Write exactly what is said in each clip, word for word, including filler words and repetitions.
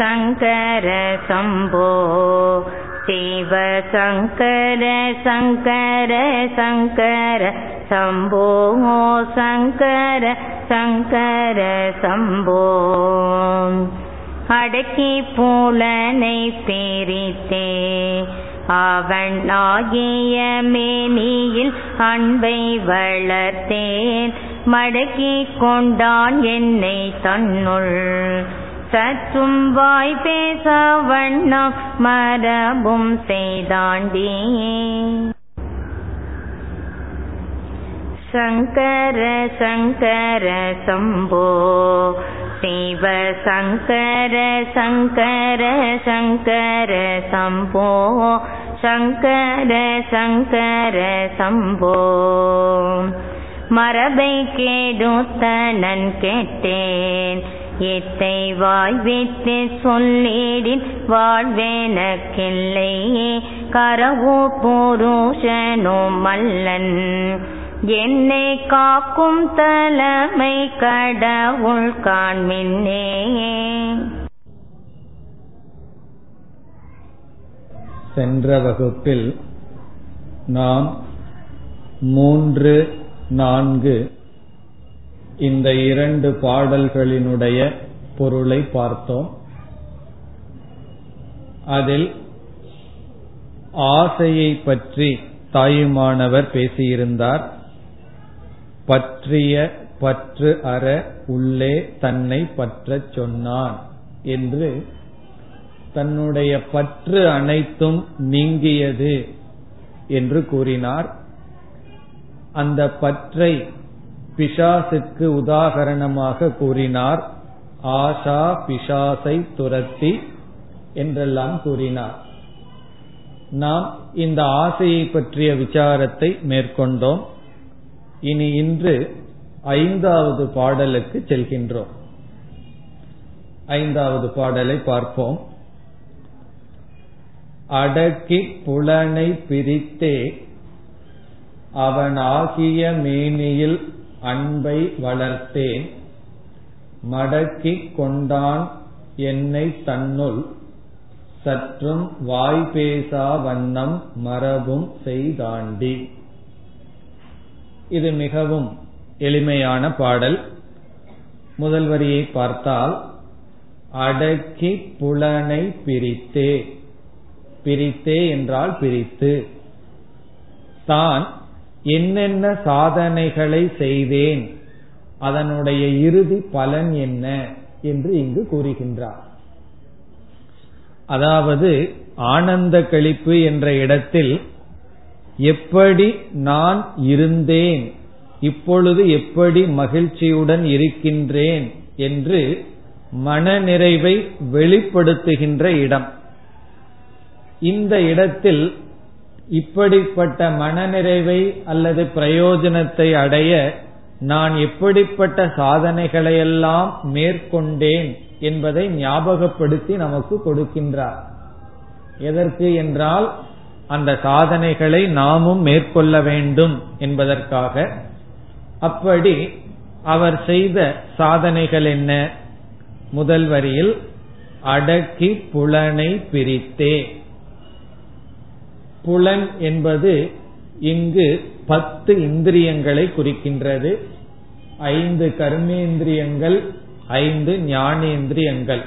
சங்கர சம்போ சிவ சங்கர சங்கர சங்கர சம்போ சங்கர சங்கர சம்போ. அடக்கி பூலனை பிரித்தே அவன் ஆகிய மேனியில் அன்பை வளர்த்தேன். மடக்கி கொண்டான் என்னை தன்னுள் சற்றும் வாய் பேச வண்ணம் மரபும் செய்தாண்டி. சங்கர சங்கர சம்போ சிவ சங்கர சங்கர சங்கர சம்போ சங்கர சங்கர சம்போ. மரபை கேடுத்தனன் கேட்டேன் எத்தை வாழ்வித்து சொல்லிடின் வாழ்வேனக்கில்லை. கரவோ புருஷனும் மல்லன் என்னை காக்கும் தலைமை கடவுள் காண்மின்னே. சென்ற வகுப்பில் நாம் மூன்று நான்கு இந்த இரண்டு பாடல்களினுடைய பொருளை பார்த்தோம். அதில் ஆசையை பற்றி தாயுமானவர் பேசியிருந்தார். பற்றிய பற்று அற உள்ளே தன்னை பற்றச் சொன்னான் என்று தன்னுடைய பற்று அனைத்தும் நீங்கியது என்று கூறினார். அந்த பற்றை பிசாசுக்கு உதாரணமாக கூறினார். ஆசா பிசாசை துரத்தி என்றெல்லாம் கூறினார். நாம் இந்த ஆசையை பற்றிய விசாரத்தை மேற்கொண்டோம். இனி இன்று ஐந்தாவது பாடலுக்கு செல்கின்றோம். ஐந்தாவது பாடலை பார்ப்போம். அடக்கி புலனை பிரித்தே அவன் ஆகிய மேனியில் அன்பை வளர்த்தேன். மடக்கி கொண்டான் என்னை தன்னுள் சற்றும் வாய்பேசா வண்ணம் மரபும் செய்தாண்டி. இது மிகவும் எளிமையான பாடல். முதல் வரியை பார்த்தால் அடக்கி புலனை பிரித்தே. பிரித்தே என்றால் பிரித்து. தான் என்னென்ன சாதனைகளை செய்தேன், அதனுடைய இறுதி பலன் என்ன என்று இங்கு கூறுகின்றார். அதாவது ஆனந்த களிப்பு என்ற இடத்தில் எப்படி நான் இருந்தேன், இப்பொழுது எப்படி மகிழ்ச்சியுடன் இருக்கின்றேன் என்று மனநிறைவை வெளிப்படுத்துகின்ற இடம். இந்த இடத்தில் இப்படிப்பட்ட மனநிறைவை அல்லது பிரயோஜனத்தை அடைய நான் எப்படிப்பட்ட சாதனைகளையெல்லாம் மேற்கொண்டேன் என்பதை ஞாபகப்படுத்தி நமக்கு கொடுக்கின்றார். எதற்கு என்றால் அந்த சாதனைகளை நாமும் மேற்கொள்ள வேண்டும் என்பதற்காக. அப்படி அவர் செய்த சாதனைகள் என்ன? முதல் வரியில் அடக்கி புலனை பிரித்தே. புலன் என்பது இங்கு பத்து இந்திரியங்களை குறிக்கின்றது. ஐந்து கர்மேந்திரியங்கள், ஐந்து ஞானேந்திரியங்கள்.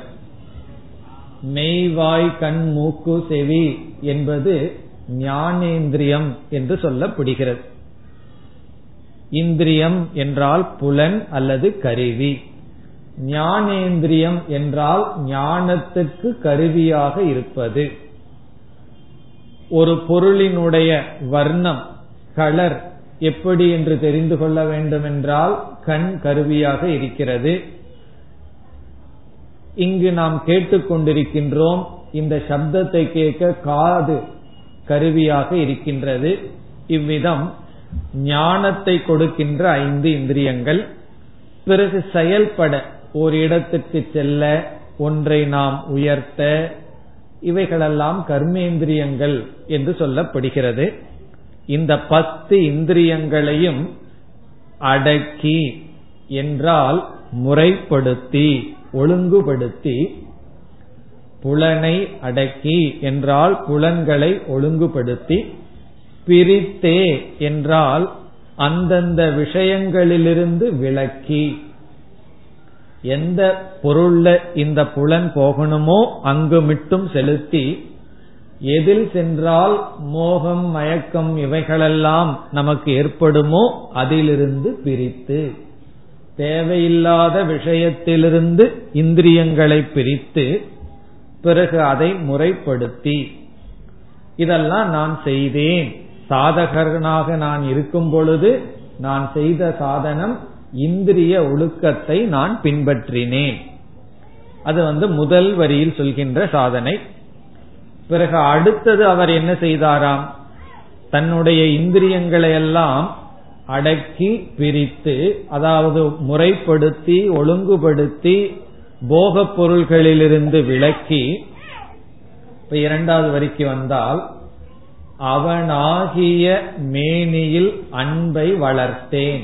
மெய்வாய் கண் மூக்கு செவி என்பது ஞானேந்திரியம் என்று சொல்லப்படுகிறது. இந்திரியம் என்றால் புலன் அல்லது கருவி. ஞானேந்திரியம் என்றால் ஞானத்துக்கு கருவியாக இருப்பது. ஒரு பொருளினுடைய வர்ணம், கலர் எப்படி என்று தெரிந்து கொள்ள வேண்டும் என்றால் கண் கருவியாக இருக்கிறது. இங்கு நாம் கேட்டுக்கொண்டிருக்கின்றோம். இந்த சப்தத்தை கேட்க காது கருவியாக இருக்கின்றது. இவ்விதம் ஞானத்தை கொடுக்கின்ற ஐந்து இந்திரியங்கள். பிறகு செயல்பட, ஒரு இடத்துக்கு செல்ல, ஒன்றை நாம் உயர்த்த, இவைகளெல்லாம் கர்மேந்திரியங்கள் என்று சொல்லப்படுகிறது. இந்த பத்து இந்திரியங்களையும் அடக்கி என்றால் முறைப்படுத்தி, ஒழுங்குபடுத்தி, புலனை அடக்கி என்றால் புலன்களை ஒழுங்குபடுத்தி, பிரித்தே என்றால் அந்தந்த விஷயங்களிலிருந்து விலக்கி, எந்த பொருள்ல இந்த புலன் போகணுமோ அங்கு மட்டும் செலுத்தி, எதில் சென்றால் மோகம் மயக்கம் இவைகளெல்லாம் நமக்கு ஏற்படுமோ அதிலிருந்து பிரித்து, தேவையில்லாத விஷயத்திலிருந்து இந்திரியங்களை பிரித்து பிறகு அதை முறைப்படுத்தி, இதெல்லாம் நான் செய்தேன். சாதகனாக நான் இருக்கும் பொழுது நான் செய்த சாதனம் இந்திரிய ஒழுக்கத்தை நான் பின்பற்றினேன். அது வந்து முதல் வரியில் சொல்கின்ற சாதனை. பிறகு அடுத்தது அவர் என்ன செய்தாராம், தன்னுடைய இந்திரியங்களை எல்லாம் அடக்கி பிரித்து, அதாவது முறைப்படுத்தி ஒழுங்குபடுத்தி போகப் பொருள்களிலிருந்து விலக்கி. இப்ப இரண்டாவது வரிக்கு வந்தால், அவனாகிய மேனியில் அன்பை வளர்த்தேன்.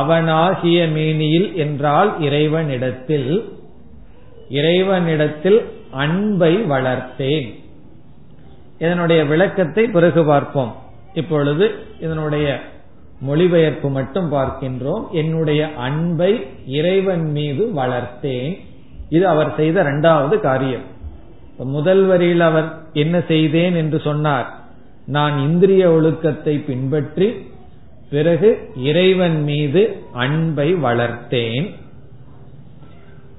அவனாகிய மேனியில் என்றால் இறைவனிடத்தில், இறைவனிடத்தில் அன்பை வளர்த்தேன். இதனுடைய விளக்கத்தை பிறகு பார்ப்போம். இப்பொழுது இதனுடைய மொழிபெயர்ப்பு மட்டும் பார்க்கின்றோம். என்னுடைய அன்பை இறைவன் மீது வளர்த்தேன். இது அவர் செய்த இரண்டாவது காரியம். முதல் வரியில் அவர் என்ன செய்தேன் என்று சொன்னார், நான் இந்திரிய ஒழுக்கத்தை பின்பற்றி பிறகு இறைவன் மீது அன்பை வளர்த்தேன்.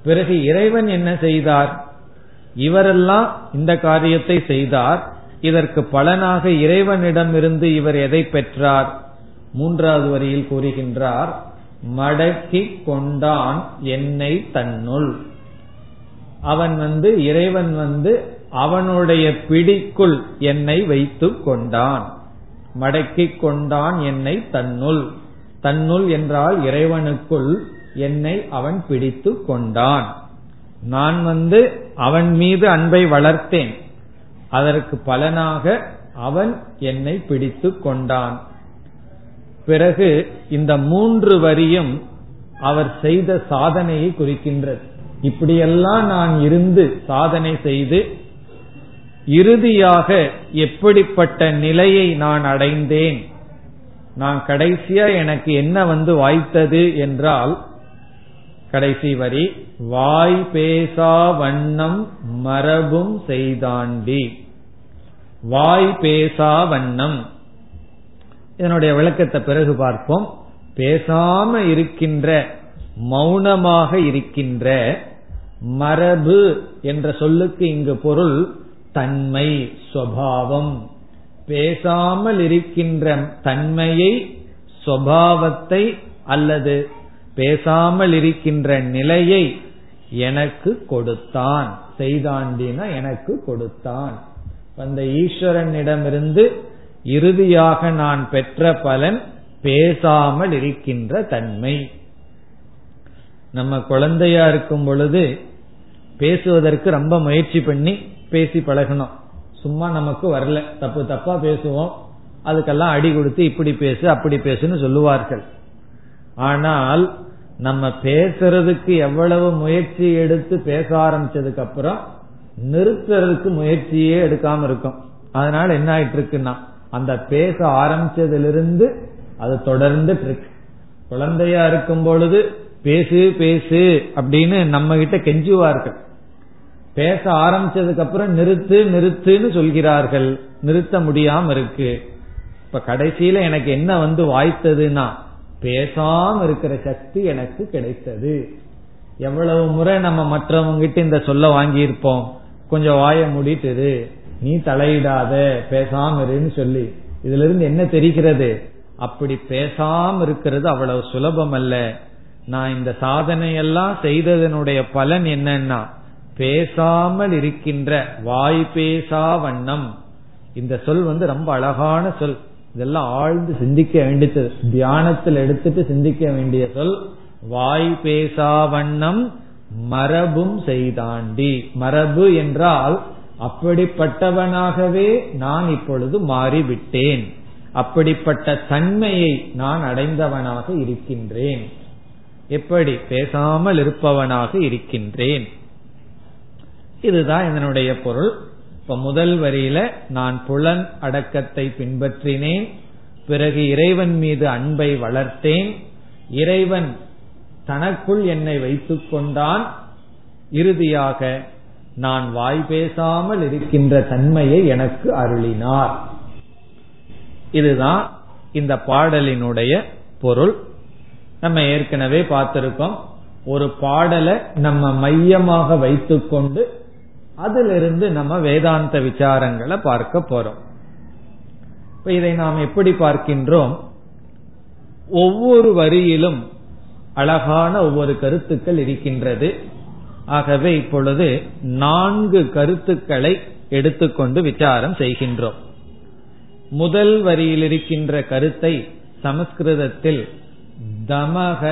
பிறகு இறைவன் என்ன செய்தார், இவரெல்லாம் இந்த காரியத்தை செய்தார், இதற்கு பலனாக இறைவனிடமிருந்து இவர் எதை பெற்றார், மூன்றாவது வரியில் கூறுகின்றார், மடக்கி கொண்டான் என்னை தன்னுள். அவன் வந்து இறைவன் வந்து அவனுடைய பிடிக்குள் என்னை வைத்து கொண்டான். மடக்கி கொண்டான் என்னை தன்னுள். தன்னுள் என்றால் இறைவனுக்குள் என்னை அவன் பிடித்து கொண்டான். நான் வந்து அவன் மீது அன்பை வளர்த்தேன், அதற்கு பலனாக அவன் என்னை பிடித்து கொண்டான். பிறகு இந்த மூன்று வரியும் அவர் செய்த சாதனையை குறிக்கின்றது. இப்படியெல்லாம் நான் இருந்து சாதனை செய்து இறுதியாக எப்படிப்பட்ட நிலையை நான் அடைந்தேன், நான் கடைசியா எனக்கு என்ன வந்து வாய்த்தது என்றால், கடைசி வரி, வாய் பேசா வண்ணம் மரபும் செய்தாண்டி. வாய் பேசா வண்ணம், இதனுடைய விளக்கத்தை பிறகு பார்ப்போம். பேசாம இருக்கின்ற, மௌனமாக இருக்கின்ற, மரபு என்ற சொல்லுக்கு இங்கு பொருள் தன்மை, சுபாவம். பேசாமல் இருக்கின்ற தன்மையை, சுபாவத்தை அல்லது பேசாமல் இருக்கின்ற நிலையை எனக்கு கொடுத்தான். செய்தாண்டினா எனக்கு கொடுத்தான். அந்த ஈஸ்வரனிடமிருந்து இறுதியாக நான் பெற்ற பலன் பேசாமல் இருக்கின்ற தன்மை. நம்ம குழந்தையா இருக்கும் பொழுது பேசுவதற்கு ரொம்ப முயற்சி பண்ணி பேசி பழகணும். சும்மா நமக்கு வரல, தப்பு தப்பா பேசுவோம். அதுக்கெல்லாம் அடி கொடுத்து இப்படி பேசு அப்படி பேசுன்னு சொல்லுவார்கள். ஆனால் நம்ம பேசுறதுக்கு எவ்வளவு முயற்சி எடுத்து பேச ஆரம்பிச்சதுக்கு அப்புறம் நிறுத்துறதுக்கு முயற்சியே எடுக்காம இருக்கும். அதனால என்ன ஆயிட்டு இருக்குன்னா, அந்த பேச ஆரம்பிச்சதிலிருந்து அது தொடர்ந்துட்டு இருக்கு. குழந்தையா இருக்கும் பொழுது பேசு பேசு அப்படின்னு நம்ம கிட்ட கெஞ்சுவார்கள். பேச ஆரம்பிச்சதுக்கு அப்புறம் நிறுத்து நிறுத்துன்னு சொல்கிறார்கள். நிறுத்த முடியாம இருக்கு. இப்ப கடைசியில எனக்கு என்ன வந்து வாய்த்ததுன்னா, பேசாம இருக்கிற சக்தி எனக்கு கிடைத்தது. எவ்வளவு முறை நம்ம மற்றவங்க கிட்ட இந்த சொல்ல வாங்கியிருப்போம், கொஞ்சம் வாய மூடிட்டு நீ தலையிடாத பேசாம இருன்னு சொல்லி. இதுல இருந்து என்ன தெரிகிறது, அப்படி பேசாம இருக்கிறது அவ்வளவு சுலபம் அல்ல. நான் இந்த சாதனையெல்லாம் செய்ததனுடைய பலன் என்னன்னா, பேசாமல் இருக்கின்ற வாய் பேசா வண்ணம். இந்த சொல் வந்து ரொம்ப அழகான சொல். இதெல்லாம் ஆழ்ந்து சிந்திக்க வேண்டியது, தியானத்தில் எடுத்துட்டு சிந்திக்க வேண்டிய சொல். வாய் பேசா வண்ணம் மரபும் செய்தாண்டி. மரபு என்றால் அப்படிப்பட்டவனாகவே நான் இப்பொழுது மாறிவிட்டேன். அப்படிப்பட்ட தன்மையை நான் அடைந்தவனாக இருக்கின்றேன். எப்படி பேசாமல் இருப்பவனாக இருக்கின்றேன். இதுதான் இதனுடைய பொருள். இப்ப முதல் வரியில நான் புலன் அடக்கத்தை பின்பற்றினேன், பிறகு இறைவன் மீது அன்பை வளர்த்தேன், இறைவன் தனக்குள் என்னை வைத்துக் கொண்டான், இறுதியாக நான் வாய் பேசாமல் இருக்கின்ற தன்மையை எனக்கு அருளினார். இதுதான் இந்த பாடலினுடைய பொருள். நம்ம ஏற்கனவே பார்த்திருக்கோம், ஒரு பாடலை நம்ம மையமாக வைத்துக்கொண்டு அதிலிருந்து நம்ம வேதாந்த விசாரங்களை பார்க்க போறோம். இதை நாம் எப்படி பார்க்கின்றோம்? ஒவ்வொரு வரியிலும் அழகான ஒவ்வொரு கருத்துக்கள் இருக்கின்றது. ஆகவே இப்பொழுது நான்கு கருத்துக்களை எடுத்துக்கொண்டு விசாரம் செய்கின்றோம். முதல் வரியில் இருக்கின்ற கருத்தை சமஸ்கிருதத்தில் தமக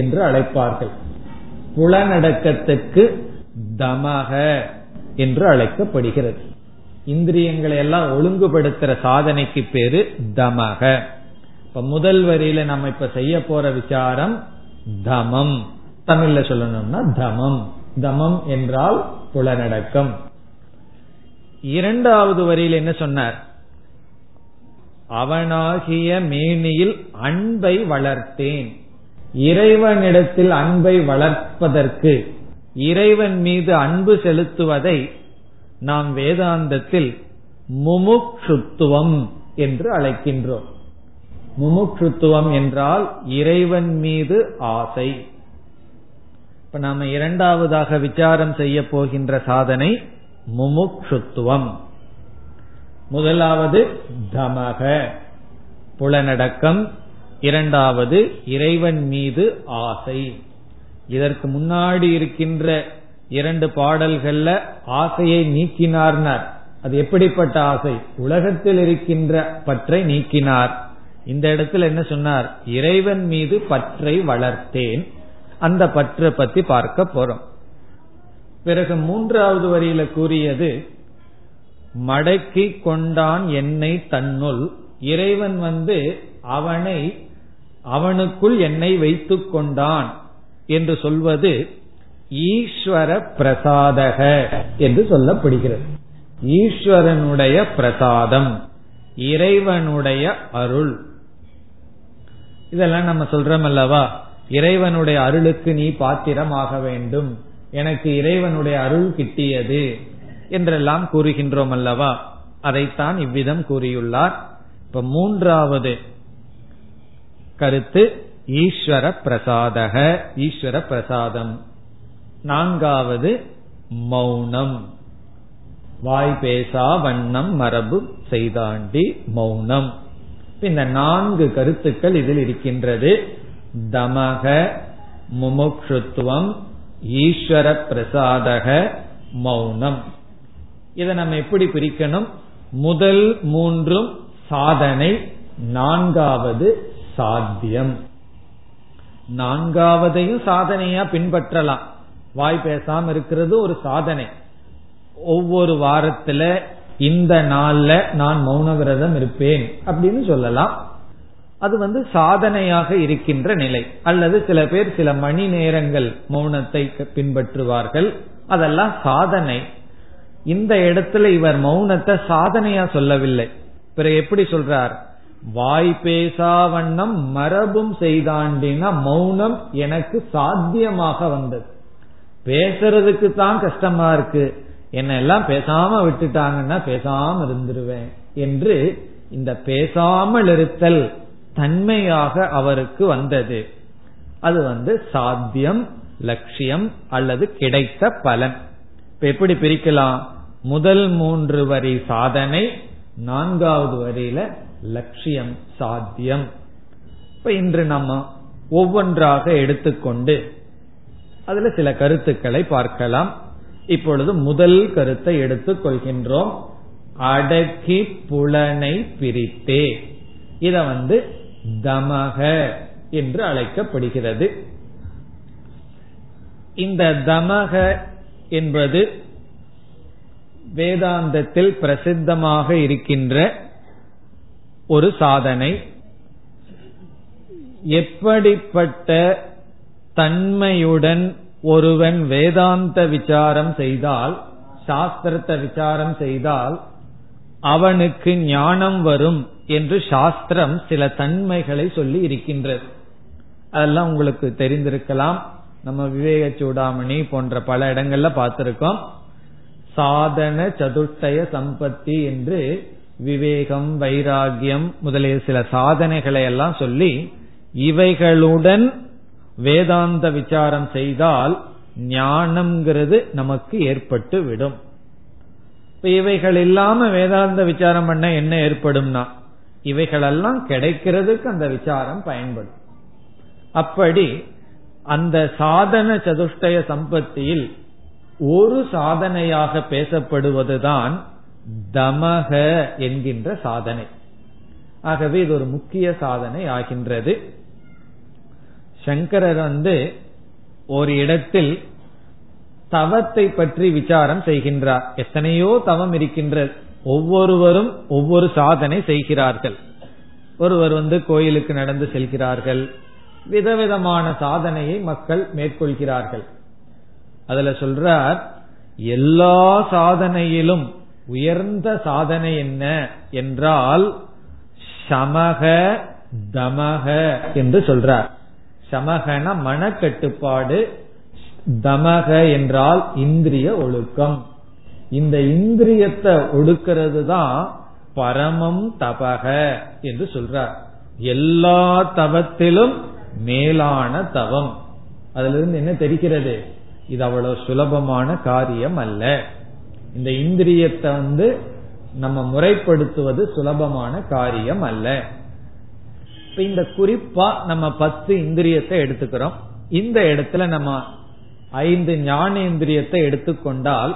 என்று அழைப்பார்கள். புலனடக்கத்துக்கு தமக என்று அழைக்கப்படுகிறது. இந்திரியங்களை எல்லாம் ஒழுங்குபடுத்துற சாதனைக்கு பேரு தமக. இப்ப முதல் வரியில நம்ம இப்ப செய்ய போற விசாரம் தமம். தமிழ்ல சொல்லணும்னா தமம். தமம் என்றால் புலனடக்கம். இரண்டாவது வரியில் என்ன சொன்னார்? அவனாகிய மேனியில் அன்பை வளர்த்தேன். இறைவனிடத்தில் அன்பை வளர்ப்பதற்கு, இறைவன் மீது அன்பு செலுத்துவதை நாம் வேதாந்தத்தில் முமுக்ஷுத்துவம் என்று அழைக்கின்றோம். முமுக்ஷுத்துவம் என்றால் இறைவன் மீது ஆசை. இப்ப நாம இரண்டாவதாக விசாரம் செய்ய போகின்ற சாதனை முமுக்ஷுத்துவம். முதலாவது தமக புலனடக்கம், இரண்டாவது இறைவன் மீது ஆசை. இதற்கு முன்னாடி இருக்கின்ற இரண்டு பாடல்கள்ல ஆசையை நீக்கினார்னார். அது எப்படிப்பட்ட ஆசை? உலகத்தில் இருக்கின்ற பற்றை நீக்கினார். இந்த இடத்துல என்ன சொன்னார்? இறைவன் மீது பற்றை வளர்த்தேன். அந்த பற்றை பத்தி பார்க்க போறோம். பிறகு மூன்றாவது வரியில கூறியது மடக்கி கொண்டான் என்னை தன்னுள். இறைவன் வந்து அவனை அவனுக்குள் என்னை வைத்து கொண்டான் என்று சொல்வது ஈஸ்வர பிரசாதக என்று சொல்லப்படுகிறது. ஈஸ்வரனுடைய பிரசாதம், இறைவனுடைய அருள். இதெல்லாம் நம்ம சொல்றோம் அல்லவா, இறைவனுடைய அருளுக்கு நீ பாத்திரமாக வேண்டும், எனக்கு இறைவனுடைய அருள் கிட்டியது என்றெல்லாம் கூறுகின்றோம் அல்லவா. அதைத்தான் இவ்விதம் கூறியுள்ளார். இப்ப மூன்றாவது கருத்து ஈஸ்வர பிரசாதக, ஈஸ்வர பிரசாதம். நான்காவது மௌனம், வாய் பேசா வண்ணம் மரபு செய்தாண்டி மௌனம். இந்த நான்கு கருத்துக்கள் இதில் இருக்கின்றது. தமக, முமுக்ஷுத்துவம், ஈஸ்வர பிரசாதக, மௌனம். இதை நம்ம எப்படி பிரிக்கணும்? முதல் மூன்றும் சாதனை, நான்காவது சாத்தியம். நான்காவதையும் சாதனையா பின்பற்றலாம். வாய் பேசாம இருக்கிறது ஒரு சாதனை. ஒவ்வொரு வாரத்துல இந்த நாள்ல நான் மௌன விரதம் இருப்பேன் அப்படின்னு சொல்லலாம். அது வந்து சாதனையாக இருக்கின்ற நிலை. அல்லது சில பேர் சில மணி நேரங்கள் மௌனத்தை பின்பற்றுவார்கள். அதெல்லாம் சாதனை. இந்த இடத்துல இவர் மௌனத்தை சாதனையா சொல்லவில்லை. பிறகு எப்படி சொல்றார்? வாய் பேசா வண்ணம் மரபும் செய்தாண்டினா மௌனம் எனக்கு சாத்தியமாக வந்தது. பேசுறதுக்கு தான் கஷ்டமா இருக்கு, என்ன எல்லாம் பேசாம விட்டுட்டாங்கன்னா பேசாம இருந்துருவேன் என்று இந்த பேசாமல் இருத்தல் தன்மையாக அவருக்கு வந்தது. அது வந்து சாத்தியம், லட்சியம் அல்லது கிடைத்த பலன். இப்ப எப்படி பிரிக்கலாம்? முதல் மூன்று வரி சாதனை, நான்காவது வரியில லட்சியம், சாத்தியம். இப்ப இன்று நம்ம ஒவ்வொன்றாக எடுத்துக்கொண்டு அதுல சில கருத்துக்களை பார்க்கலாம். இப்பொழுது முதல் கருத்தை எடுத்துக் கொள்கின்றோம். அடக்கி புலனை பிரித்தே. இத வந்து தமக என்று அழைக்கப்படுகிறது. இந்த தமக என்பது வேதாந்தத்தில் பிரசித்தமாக இருக்கின்ற ஒரு சாதனை. எப்படிப்பட்ட தன்மையுடன் ஒருவன் வேதாந்த விசாரம் செய்தால் சாஸ்திரத்தை விசாரம் செய்தால் அவனுக்கு ஞானம் வரும் என்று சாஸ்திரம் சில தன்மைகளை சொல்லி இருக்கின்றது. அதெல்லாம் உங்களுக்கு தெரிந்திருக்கலாம், நம்ம விவேக சூடாமணி போன்ற பல இடங்கள்ல பார்த்திருக்கோம். சாதன சதுர்த்தய சம்பத்தி என்று விவேகம், வைராகியம் முதலிய சில சாதனைகளை எல்லாம் சொல்லி இவைகளுடன் வேதாந்த விசாரம் செய்தால் ஞானம்ங்கிறது நமக்கு ஏற்பட்டு விடும். இப்ப இவைகள் இல்லாம வேதாந்த விசாரம் பண்ண என்ன ஏற்படும்னா, இவைகளெல்லாம் கிடைக்கிறதுக்கு அந்த விசாரம் பயன்படும். அப்படி அந்த சாதன சதுஷ்டய சம்பத்தியில் ஒரு சாதனையாக பேசப்படுவதுதான் தமக என்கின்ற சாதனை. ஆகவே இது ஒரு முக்கிய சாதனை ஆகின்றது. சங்கரர் வந்து ஒரு இடத்தில் தவத்தை பற்றி விசாரம் செய்கின்றார். எத்தனையோ தவம் இருக்கின்றது, ஒவ்வொருவரும் ஒவ்வொரு சாதனை செய்கிறார்கள். ஒருவர் வந்து கோயிலுக்கு நடந்து செல்கிறார்கள், விதவிதமான சாதனையை மக்கள் மேற்கொள்கிறார்கள். அதுல சொல்றார், எல்லா சாதனையிலும் உயர்ந்த சாதனை என்ன என்றால் சமக தமக என்று சொல்றார். சமகன மனக்கட்டுப்பாடு, தமக என்றால் இந்திரிய ஒழுக்கம். இந்த இந்திரியத்தை ஒடுக்கிறது தான் பரமம் தபக என்று சொல்றார். எல்லா தவத்திலும் மேலான தவம். அதுல இருந்து என்ன தெரிகிறது, இது அவ்வளவு சுலபமான காரியம் அல்ல. இந்த இந்திரியத்தை வந்து நம்ம முறைப்படுத்துவது சுலபமான காரியம் அல்ல. இந்த குறிப்பா நம்ம பத்து இந்திரியத்தை எடுத்துக்கிறோம். இந்த இடத்துல நம்ம ஐந்து ஞானேந்திரியத்தை எடுத்துக்கொண்டால்,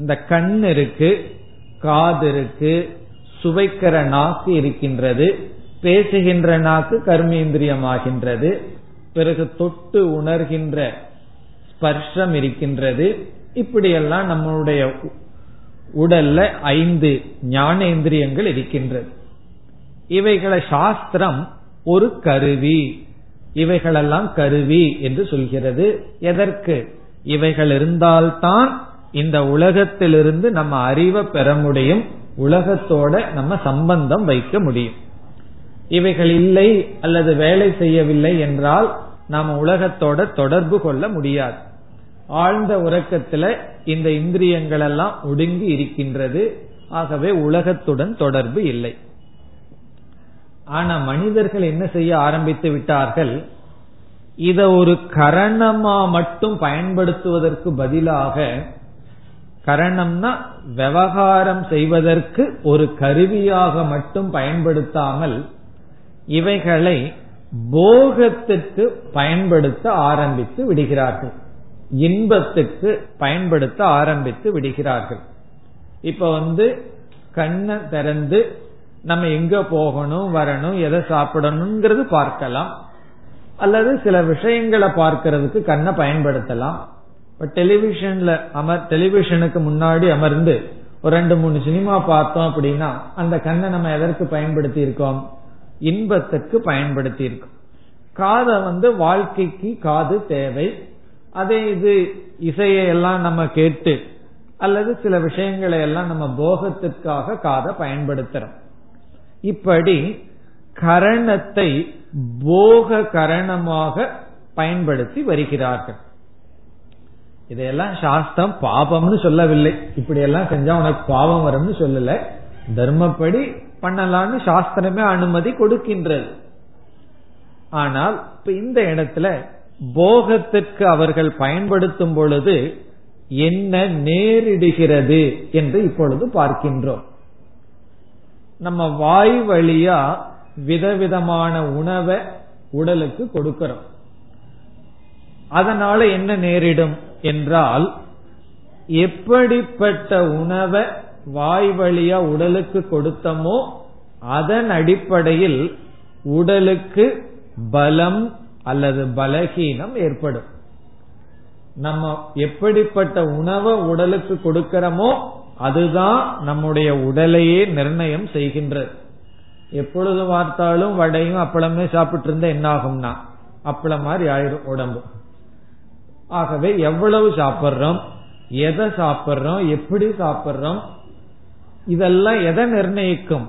இந்த கண் இருக்கு, காது இருக்கு, சுவைக்கிற நாக்கு இருக்கின்றது, பேசுகின்ற நாக்கு கர்மேந்திரியமாகின்றது, பிறகு தொட்டு உணர்கின்ற ஸ்பர்ஷம் இருக்கின்றது. இப்படியெல்லாம் நம்மளுடைய உடல்ல ஐந்து ஞானேந்திரியங்கள் இருக்கின்றது. இவைகளை சாஸ்திரம் ஒரு கருவி, இவைகளெல்லாம் கருவி என்று சொல்கிறது. எதற்கு? இவைகள் இருந்தால்தான் இந்த உலகத்திலிருந்து நம்ம அறிவை பெற முடியும், உலகத்தோட நம்ம சம்பந்தம் வைக்க முடியும். இவைகள் இல்லை அல்லது வேலை செய்யவில்லை என்றால் நாம் உலகத்தோட தொடர்பு கொள்ள முடியாது. ஆழ்ந்த உறக்கத்துல இந்த இந்திரியங்கள் எல்லாம் ஒடுங்கி இருக்கின்றது. ஆகவே உலகத்துடன் தொடர்பு இல்லை. ஆனா மனிதர்கள் என்ன செய்ய ஆரம்பித்து விட்டார்கள், இத ஒரு கரணமா மட்டும் பயன்படுத்துவதற்கு பதிலாக, கரணம்னா விவகாரம் செய்வதற்கு ஒரு கருவியாக மட்டும் பயன்படுத்தாமல், இவைகளை போகத்திற்கு பயன்படுத்த ஆரம்பித்து விடுகிறார்கள், இன்பத்துக்கு பயன்படுத்த ஆரம்பித்து விடுகிறார்கள். இப்ப வந்து கண்ணை திறந்து நம்ம எங்க போகணும் வரணும் எதை சாப்பிடணும்ங்கிறது பார்க்கலாம், அல்லது சில விஷயங்களை பார்க்கறதுக்கு கண்ணை பயன்படுத்தலாம். டெலிவிஷன்ல அமர் டெலிவிஷனுக்கு முன்னாடி அமர்ந்து ஒரு ரெண்டு மூணு சினிமா பார்த்தோம் அப்படின்னா, அந்த கண்ணை நம்ம எதற்கு பயன்படுத்தி இருக்கோம், இன்பத்துக்கு பயன்படுத்தி இருக்கோம். காதை வந்து வாழ்க்கைக்கு காது தேவை. அதே இது இசையெல்லாம் நம்ம கேட்டு அல்லது சில விஷயங்களை எல்லாம் நம்ம போகத்திற்காக காதை பயன்படுத்துறோம். இப்படி கரணத்தை போக கரணமாக பயன்படுத்தி வருகிறார்கள். இதையெல்லாம் சாஸ்திரம் பாபம்னு சொல்லவில்லை, இப்படி எல்லாம் செஞ்சா உனக்கு பாவம் வரும்னு சொல்லல, தர்மப்படி பண்ணலாம்னு சாஸ்திரமே அனுமதி கொடுக்கின்றது. ஆனால் இப்ப இந்த இடத்துல போகத்திற்கு அவர்கள் பயன்படுத்தும் பொழுது என்ன நேரிடுகிறது என்று இப்பொழுது பார்க்கின்றோம். நம்ம வாய் வழியா விதவிதமான உணவை உடலுக்கு கொடுக்கிறோம். அதனால என்ன நேரிடும் என்றால், எப்படிப்பட்ட உணவை வாய் வழியா உடலுக்கு கொடுத்தமோ அதன் அடிப்படையில் உடலுக்கு பலம் அல்லது பலகீனம் ஏற்படும். நம்ம எப்படிப்பட்ட உணவை உடலுக்கு கொடுக்கிறோமோ அதுதான் நம்முடைய உடலையே நிர்ணயம் செய்கின்றது. எப்பொழுது பார்த்தாலும் வடையும் அப்பளமே சாப்பிட்டு இருந்தா என்ன ஆகும்னா, அப்பளம் மாதிரி ஆயிடும் உடம்பு. ஆகவே எவ்வளவு சாப்பிட்றோம், எதை சாப்பிடுறோம், எப்படி சாப்பிடுறோம், இதெல்லாம் எதை நிர்ணயிக்கும்?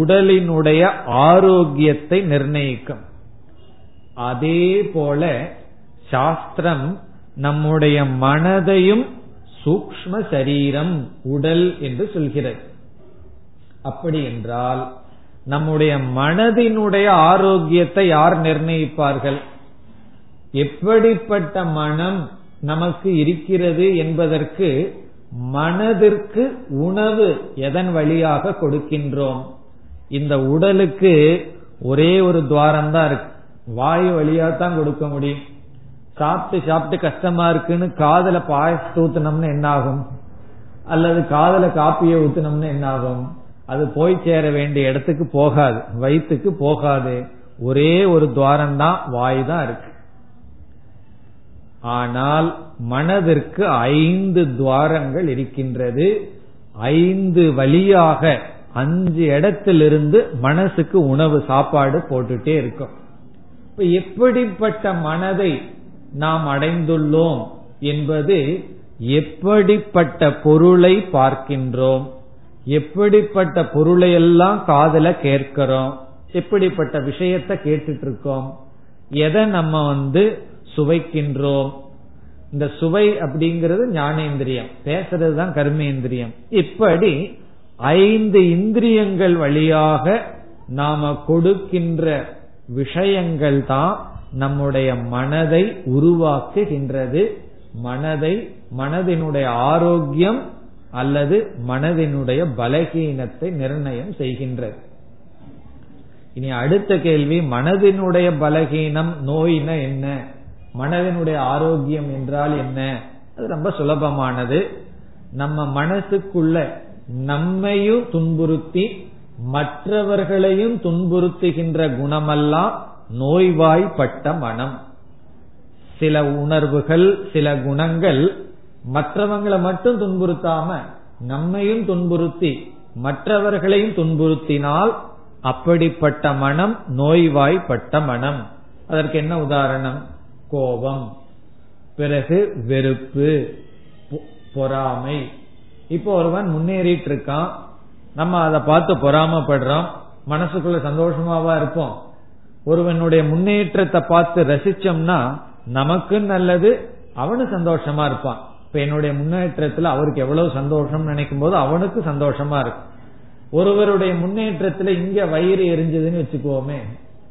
உடலினுடைய ஆரோக்கியத்தை நிர்ணயிக்கும். அதே போல சாஸ்திரம் நம்முடைய மனதையும் சூக்ஷ்ம சரீரம் உடல் என்று சொல்கிறது. அப்படி என்றால் நம்முடைய மனதினுடைய ஆரோக்கியத்தை யார் நிர்ணயிப்பார்கள்? எப்படிப்பட்ட மனம் நமக்கு இருக்கிறது என்பதற்கு மனதிற்கு உணவு எதன் வழியாக கொடுக்கின்றோம்? இந்த உடலுக்கு ஒரே ஒரு துவாரம் தான் இருக்கு, வாயு வழியாத்தான் கொடுக்க முடியும். சாப்பிட்டு சாப்பிட்டு கஷ்டமா இருக்குன்னு காதல பாயசத்தை ஊத்தினம்னு என்ன ஆகும்? அல்லது காதல காப்பியை ஊத்தினம்னு என்ன ஆகும்? அது போய் சேர வேண்டிய இடத்துக்கு போகாது, வயிற்றுக்கு போகாது. ஒரே ஒரு துவாரம் தான், வாய் தான் இருக்கு. ஆனால் மனதிற்கு ஐந்து துவாரங்கள் இருக்கின்றது. ஐந்து வழியாக அஞ்சு இடத்திலிருந்து மனசுக்கு உணவு சாப்பாடு போட்டுட்டே இருக்கும். இப்ப எப்படிப்பட்ட மனதை நாம் அடைந்துள்ளோம் என்பது எப்படிப்பட்ட பொருளை பார்க்கின்றோம், எப்படிப்பட்ட பொருளை எல்லாம் காதுல கேட்கிறோம், எப்படிப்பட்ட விஷயத்தை கேட்டுட்டு இருக்கோம், எதை நம்ம வந்து சுவைக்கின்றோம். இந்த சுவை அப்படிங்கிறது ஞானேந்திரியம், பேசுறது தான் கர்மேந்திரியம். இப்படி ஐந்து இந்திரியங்கள் வழியாக நாம கொடுக்கின்ற விஷயங்கள் தான் நம்முடைய மனதை உருவாக்குகின்றது. மனதை, மனதினுடைய ஆரோக்கியம் அல்லது மனதினுடைய பலகீனத்தை நிர்ணயம் செய்கின்றது. இனி அடுத்த கேள்வி, மனதினுடைய பலகீனம் நோயினா என்ன, மனதினுடைய ஆரோக்கியம் என்றால் என்ன? அது ரொம்ப சுலபமானது. நம்ம மனசுக்குள்ள நம்மையும் துன்புறுத்தி மற்றவர்களையும் துன்புறுத்துகின்ற குணமெல்லாம் நோய்வாய்ப்பட்ட மனம். சில உணர்வுகள், சில குணங்கள் மற்றவங்களை மட்டும் துன்புறுத்தாம நம்மையும் துன்புறுத்தி மற்றவர்களையும் துன்புறுத்தினால் அப்படிப்பட்ட மனம் நோய்வாய்ப்பட்ட மனம். அதற்கு என்ன உதாரணம்? கோபம், பிறகு வெறுப்பு, பொறாமை. இப்போ ஒருவன் முன்னேறிட்டு இருக்கான், நம்ம அதை பார்த்து பொறாமப்படுறோம், மனசுக்குள்ள சந்தோஷமாவா இருப்போம். ஒருவனுடைய முன்னேற்றத்தை பார்த்து ரசிச்சோம்னா நமக்கு நல்லது, அவனு சந்தோஷமா இருப்பான். இப்ப என்னுடைய முன்னேற்றத்துல அவருக்கு எவ்வளவு சந்தோஷம் நினைக்கும் போது அவனுக்கு சந்தோஷமா இருக்கும். ஒருவருடைய முன்னேற்றத்துல இங்க வயிறு எரிஞ்சதுன்னு வச்சுக்குவோமே,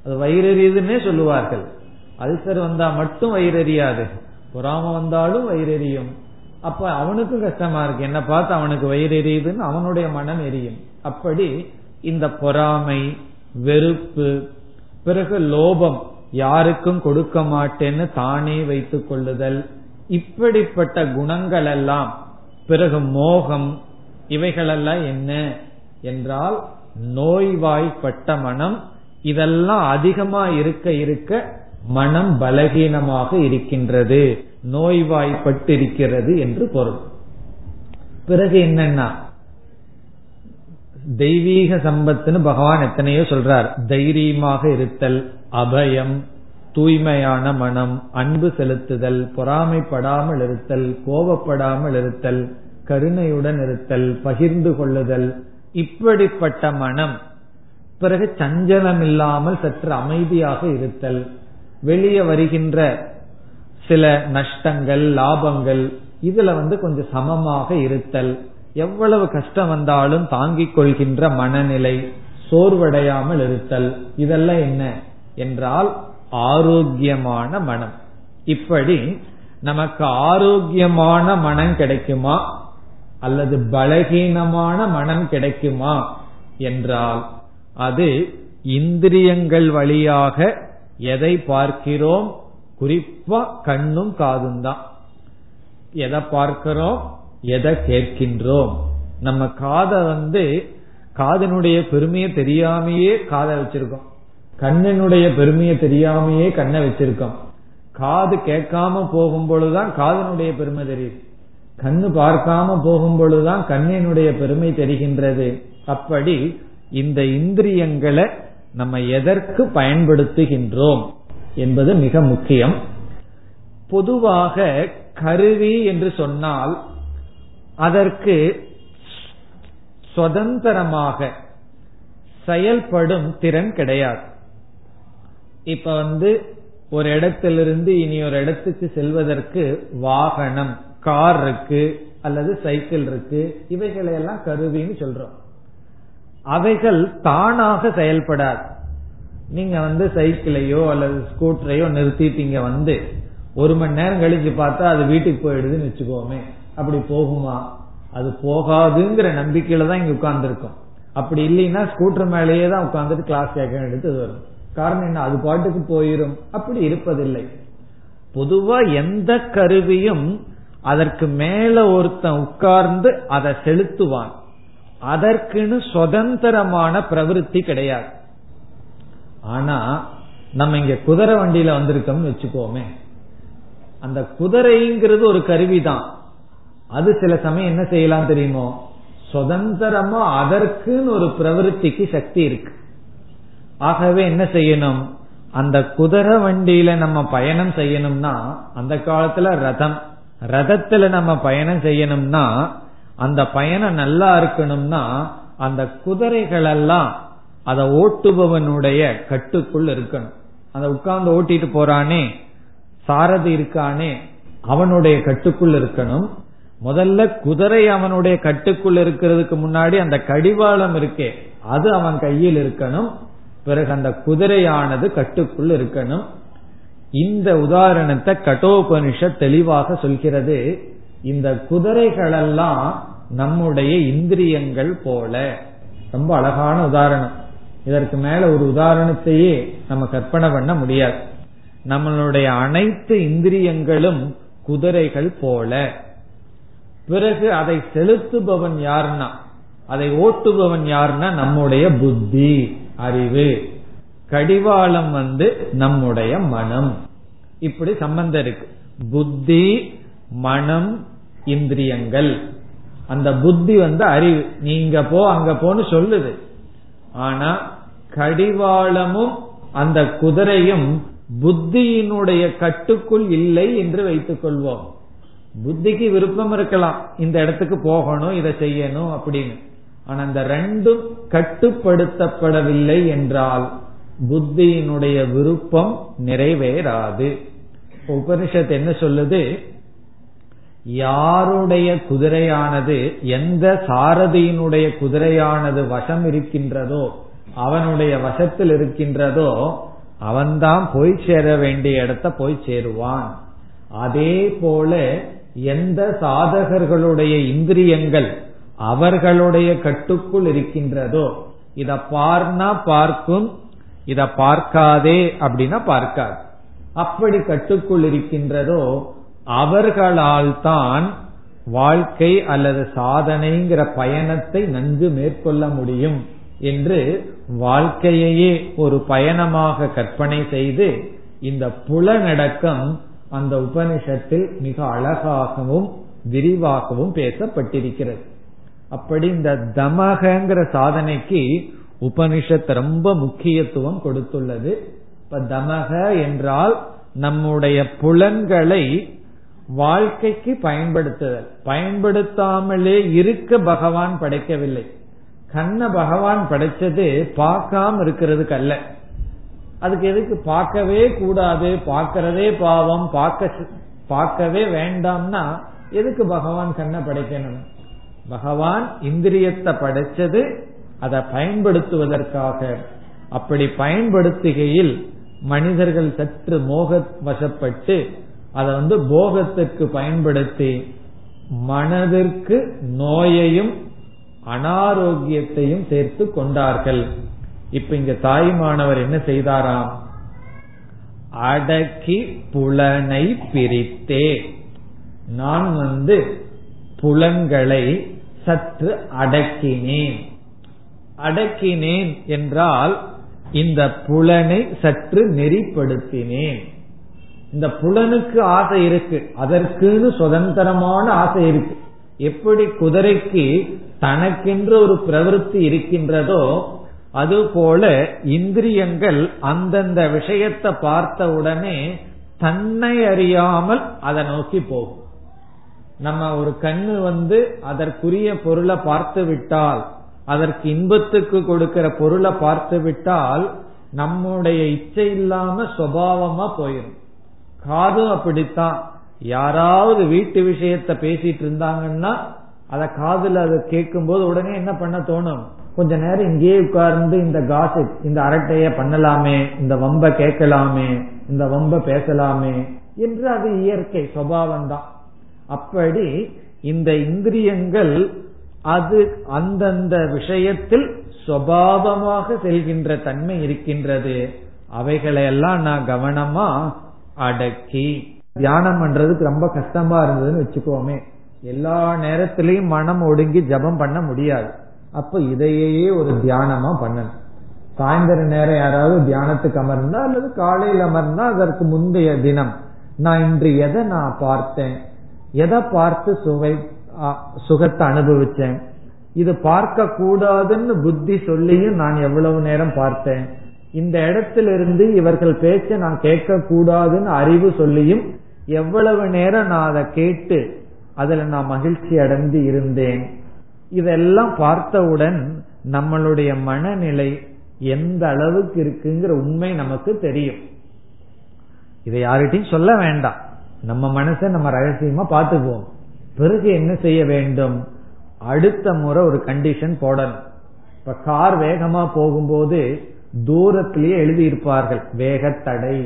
அது வயிறு எறியுதுன்னே சொல்லுவார்கள். அல்சர் வந்தா மட்டும் வயிறு எறியாது, பொறாம வந்தாலும் வயிறு எரியும். அப்ப அவனுக்கும் கஷ்டமா இருக்கு, என்ன பார்த்து அவனுக்கு வயிறு எரியுதுன்னு அவனுடைய மனம் எரியும். அப்படி இந்த பொறாமை, வெறுப்பு, பிறகு லோபம், யாருக்கும் கொடுக்க மாட்டேன்னு தானே வைத்துக் கொள்ளுதல், இப்படிப்பட்ட குணங்கள் எல்லாம், பிறகு மோகம், இவைகளெல்லாம் என்ன என்றால் நோய்வாய்ப்பட்ட மனம். இதெல்லாம் அதிகமா இருக்க இருக்க மனம் பலகீனமாக இருக்கின்றது, நோய்வாய்ப்பட்டிருக்கிறது என்று பொருள். பிறகு என்னன்னா தெய்வீக சம்பத்துன்னு பகவான் எத்தனையோ சொல்றார். தைரியமாக இருத்தல், அபயம், தூய்மையான மனம், அன்பு செலுத்துதல், பொறாமைப்படாமல் இருத்தல், கோபப்படாமல் இருத்தல், கருணையுடன் இருத்தல், பகிர்ந்து கொள்ளுதல், இப்படிப்பட்ட மனம். பிறகு சஞ்சலம் இல்லாமல் சற்று அமைதியாக இருத்தல், வெளியே வருகின்ற சில நஷ்டங்கள், லாபங்கள் இதுல வந்து கொஞ்சம் சமமாக இருத்தல், எவ்வளவு கஷ்டம் வந்தாலும் தாங்கிக் கொள்கின்ற மனநிலை, சோர்வடையாமல் இருத்தல், இதெல்லாம் என்ன என்றால் ஆரோக்கியமான மனம். இப்படி நமக்கு ஆரோக்கியமான மனம் கிடைக்குமா அல்லது பலகீனமான மனம் கிடைக்குமா என்றால் அது இந்திரியங்கள் வழியாக எதை பார்க்கிறோம், குறிப்பா கண்ணும் காதும் தான். எதை பார்க்கிறோம், எதை கேட்கின்றோம். நம்ம காதை வந்து காதனுடைய பெருமையை தெரியாமையே காதை வச்சிருக்கோம், கண்ணினுடைய பெருமையை தெரியாமையே கண்ணை வச்சிருக்கோம். காது கேட்காம போகும் பொழுதுதான் காதனுடைய பெருமை தெரியுது, கண்ணு பார்க்காம போகும் பொழுதுதான் கண்ணினுடைய பெருமை தெரிகின்றது. அப்படி இந்த இந்திரியங்களை நம்ம எதற்கு பயன்படுத்துகின்றோம் என்பது மிக முக்கியம். பொதுவாக கருவி என்று சொன்னால் அதற்கு சுதந்திரமாக செயல்படும் திறன் கிடையாது. இப்ப வந்து ஒரு இடத்திலிருந்து இனி ஒரு இடத்துக்கு செல்வதற்கு வாகனம், கார் இருக்கு அல்லது சைக்கிள் இருக்கு, இவைகளை எல்லாம் கருவின்னு சொல்றோம். அவைகள் தானாக செயல்படாது. நீங்க வந்து சைக்கிளையோ அல்லது ஸ்கூட்டரையோ நிறுத்திட்டீங்க, வந்து ஒரு மணி நேரம் கழிச்சு பார்த்தா அது வீட்டுக்கு போயிடுதுன்னு வச்சுக்கோமே, அப்படி போகுமா? அது போகாதுங்கிற நம்பிக்கையில தான் இங்க உட்கார்ந்து இருக்கும். அப்படி இல்லைன்னா ஸ்கூட்டர் மேலேயே தான் உட்கார்ந்துட்டு கிளாஸ் கேட்க எடுத்து வரும். காரணம் என்ன? அது பாட்டுக்கு போயிடும். அப்படி இருப்பதில்லை. பொதுவா எந்த கருவியும் அதற்கு மேல ஒருத்தன் உட்கார்ந்து அதை செலுத்துவான். அதற்குன்னு சுதந்திரமான பிரவிற்த்தி கிடையாது. ஆனா நம்ம இங்க குதிரை வண்டியில வந்திருக்கோம்னு வச்சுக்கோமே, அந்த குதிரைங்கிறது ஒரு கருவிதான். அது சில சமயம் என்ன செய்யலாம் தெரியுமோ, சுதந்திரமா அதற்குன்னு ஒரு பிரவிற்த்திக்கு சக்தி இருக்கு. ஆகவே என்ன செய்யணும்? அந்த குதிரை வண்டியில நம்ம பயணம் செய்யணும்னா, அந்த காலத்துல ரதம், ரதத்துல நம்ம பயணம் செய்யணும்னா, அந்த பயணம் நல்லா இருக்கணும்னா, அந்த குதிரைகள் எல்லாம் அதை ஓட்டுபவனுடைய கட்டுக்குள் இருக்கணும். அதை உட்கார்ந்து ஓட்டிட்டு போறானே, சாரதி இருக்கானே, அவனுடைய கட்டுக்குள் இருக்கணும். முதல்ல குதிரை அவனுடைய கட்டுக்குள் இருக்கிறதுக்கு முன்னாடி அந்த கடிவாளம் இருக்கே, அது அவன் கையில் இருக்கணும். பிறகு அந்த குதிரையானது கட்டுக்குள் இருக்கணும். இந்த உதாரணத்தை கட்டோபனிஷத் தெளிவாக சொல்கிறது. இந்த குதிரைகளெல்லாம் நம்முடைய இந்திரியங்கள் போல. ரொம்ப அழகான உதாரணம். இதற்கு மேல ஒரு உதாரணத்தையே நம்ம கற்பனை பண்ண முடியாது. நம்மளுடைய அனைத்து இந்திரியங்களும் குதிரைகள் போல. பிறகு அதை செலுத்துபவன் யாருன்னா, அதை ஓட்டுபவன் யாருன்னா, நம்முடைய புத்தி, அறிவு. கடிவாளம் வந்து நம்முடைய மனம். இப்படி சம்பந்தம் இருக்கு. புத்தி, மனம், இந்திரியங்கள். அந்த புத்தி வந்து அறிவு, நீ இங்க போ அங்க போன்னு சொல்லுது. ஆனா கடிவாளமும் அந்த குதிரையும் புத்தியினுடைய கட்டுக்குள் இல்லை என்று வைத்துக் கொள்வோம். புத்திக்கு விருப்பம் இருக்கலாம், இந்த இடத்துக்கு போகணும், இதை செய்யணும் அப்படின்னு. ஆனா அந்த ரெண்டும் கட்டுப்படுத்தப்படவில்லை என்றால் புத்தியினுடைய விருப்பம் நிறைவேறாது. உபனிஷத் என்ன சொல்லுது? யாருடைய குதிரையானது எந்த சாரதியினுடைய குதிரையானது வசம் இருக்கின்றதோ, அவனுடைய வசத்தில் இருக்கின்றதோ, அவன்தான் போய் சேர வேண்டிய இடத்த போய் சேருவான். அதே போல எந்த சாதகர்களுடைய இந்திரியங்கள் அவர்களுடைய கட்டுக்குள் இருக்கின்றதோ, இத பார்னா பார்க்கும், இத பார்க்காதே அப்படின்னா பார்க்காது, அப்படி கட்டுக்குள் இருக்கின்றதோ, அவர்களால் தான் வாழ்க்கை அல்லது சாதனைங்கிற பயணத்தை நன்கு மேற்கொள்ள முடியும் என்று வாழ்க்கையே ஒரு பயணமாக கற்பனை செய்து இந்த புலநடக்கம் அந்த உபனிஷத்தில் மிக அழகாகவும் விரிவாகவும் பேசப்பட்டிருக்கிறது. அப்படி இந்த தமகங்கிற சாதனைக்கு உபனிஷத் ரொம்ப முக்கியத்துவம் கொடுத்துள்ளது. இப்ப தமக என்றால் நம்முடைய புலன்களை வாழ்க்கைக்கு பயன்படுத்துதல். பயன்படுத்தாமலே இருக்க பகவான் படைக்கவில்லை. கண்ண பகவான் படைச்சது பார்க்காம இருக்கிறதுக்கு அல்ல. அதுக்கு எதுக்கு பார்க்கவே கூடாது, பார்க்கறதே பாவம், பார்க்க பார்க்கவே வேண்டாம்னா எதுக்கு பகவான் கண்ண படைக்கணும்? பகவான் இந்திரியத்தை படைச்சது அதை பயன்படுத்துவதற்காக. அப்படி பயன்படுத்துகையில் மனிதர்கள் சற்று மோக வசப்பட்டு அதை வந்து போகத்திற்கு பயன்படுத்தி மனதிற்கு நோயையும் அனாரோக்கியத்தையும் சேர்த்து கொண்டார்கள். இப்ப இங்க தாய்மானவர் என்ன செய்தாராம்? அடக்கி புலனை பிரித்தே, நான் வந்து புலன்களை சற்று அடக்கினேன். அடக்கினேன் என்றால் இந்த புலனை சற்று நெறிப்படுத்தினேன். இந்த புலனுக்கு ஆசை இருக்கு, அதற்குன்னு சுதந்திரமான ஆசை இருக்கு. எப்படி குதிரைக்கு தனக்கென்று ஒரு பிரவிற்த்தி இருக்கின்றதோ, அதுபோல இந்திரியங்கள் அந்தந்த விஷயத்தை பார்த்த உடனே தன்னை அறியாமல் அதை நோக்கி போகும். நம்ம ஒரு கண்ணு வந்து அதற்குரிய பொருளை பார்த்து விட்டால், அதற்கு இன்பத்துக்கு கொடுக்கிற பொருளை பார்த்து விட்டால் நம்முடைய இச்சை இல்லாம சுபாவமா போயிடும். காது அப்படித்தான், யாராவது வீட்டு விஷயத்த பேசிட்டு இருந்தாங்கன்னா அத காதுல அது கேட்கும் போது உடனே என்ன பண்ண தோணும், கொஞ்ச நேரம் இங்கேயே உட்கார்ந்து இந்த காசிப், இந்த அரட்டைய பண்ணலாமே, இந்த வம்ப கேட்கலாமே, இந்த வம்ப பேசலாமே என்று, அது இயற்கை சுபாவம்தான். அப்படி இந்த இந்திரியங்கள் அது அந்தந்த விஷயத்தில் சுபாவமாக செல்கின்ற தன்மை இருக்கின்றது. அவைகளையெல்லாம் நான் கவனமா அடக்கி தியானம் பண்றதுக்கு ரொம்ப கஷ்டமா இருந்ததுன்னு வச்சுக்கோமே, எல்லா நேரத்திலையும் மனம் ஒடுங்கி ஜபம் பண்ண முடியாது. அப்ப இதையே ஒரு தியானமா பண்ணணும். சாயந்தர நேரம் யாராவது தியானத்துக்கு அமர்ந்தா அல்லது காலையில் அமர்ந்தா அதற்கு முந்தைய தினம் நான் இன்று எதை நான் பார்த்தேன், எதை பார்த்து சுவை சுகத்தை அனுபவிச்சேன், இது பார்க்க கூடாதுன்னு புத்தி சொல்லியும் நான் எவ்வளவு நேரம் பார்த்தேன், இந்த இடத்திலிருந்து இவர்கள் பேச்ச நான் கேட்க கூடாதுன்னு அறிவு சொல்லியும் எவ்வளவு நேரம் நான் அதை கேட்டு அதுல நான் மகிழ்ச்சி அடைந்து இருந்தேன். இதெல்லாம் பார்த்தவுடன் நம்மளுடைய மனநிலை எந்த அளவுக்கு இருக்குங்கிற உண்மை நமக்கு தெரியும். இதை யார்கிட்டையும் சொல்ல வேண்டாம், நம்ம மனசை நம்ம ரகசியமா பார்த்துக்குவோம். பிறகு என்ன செய்ய வேண்டும், அடுத்த முறை ஒரு கண்டிஷன் போடணும். இப்ப கார் வேகமா போகும்போது தூரத்திலேயே எழுதி இருப்பார்கள் வேகத்தடை,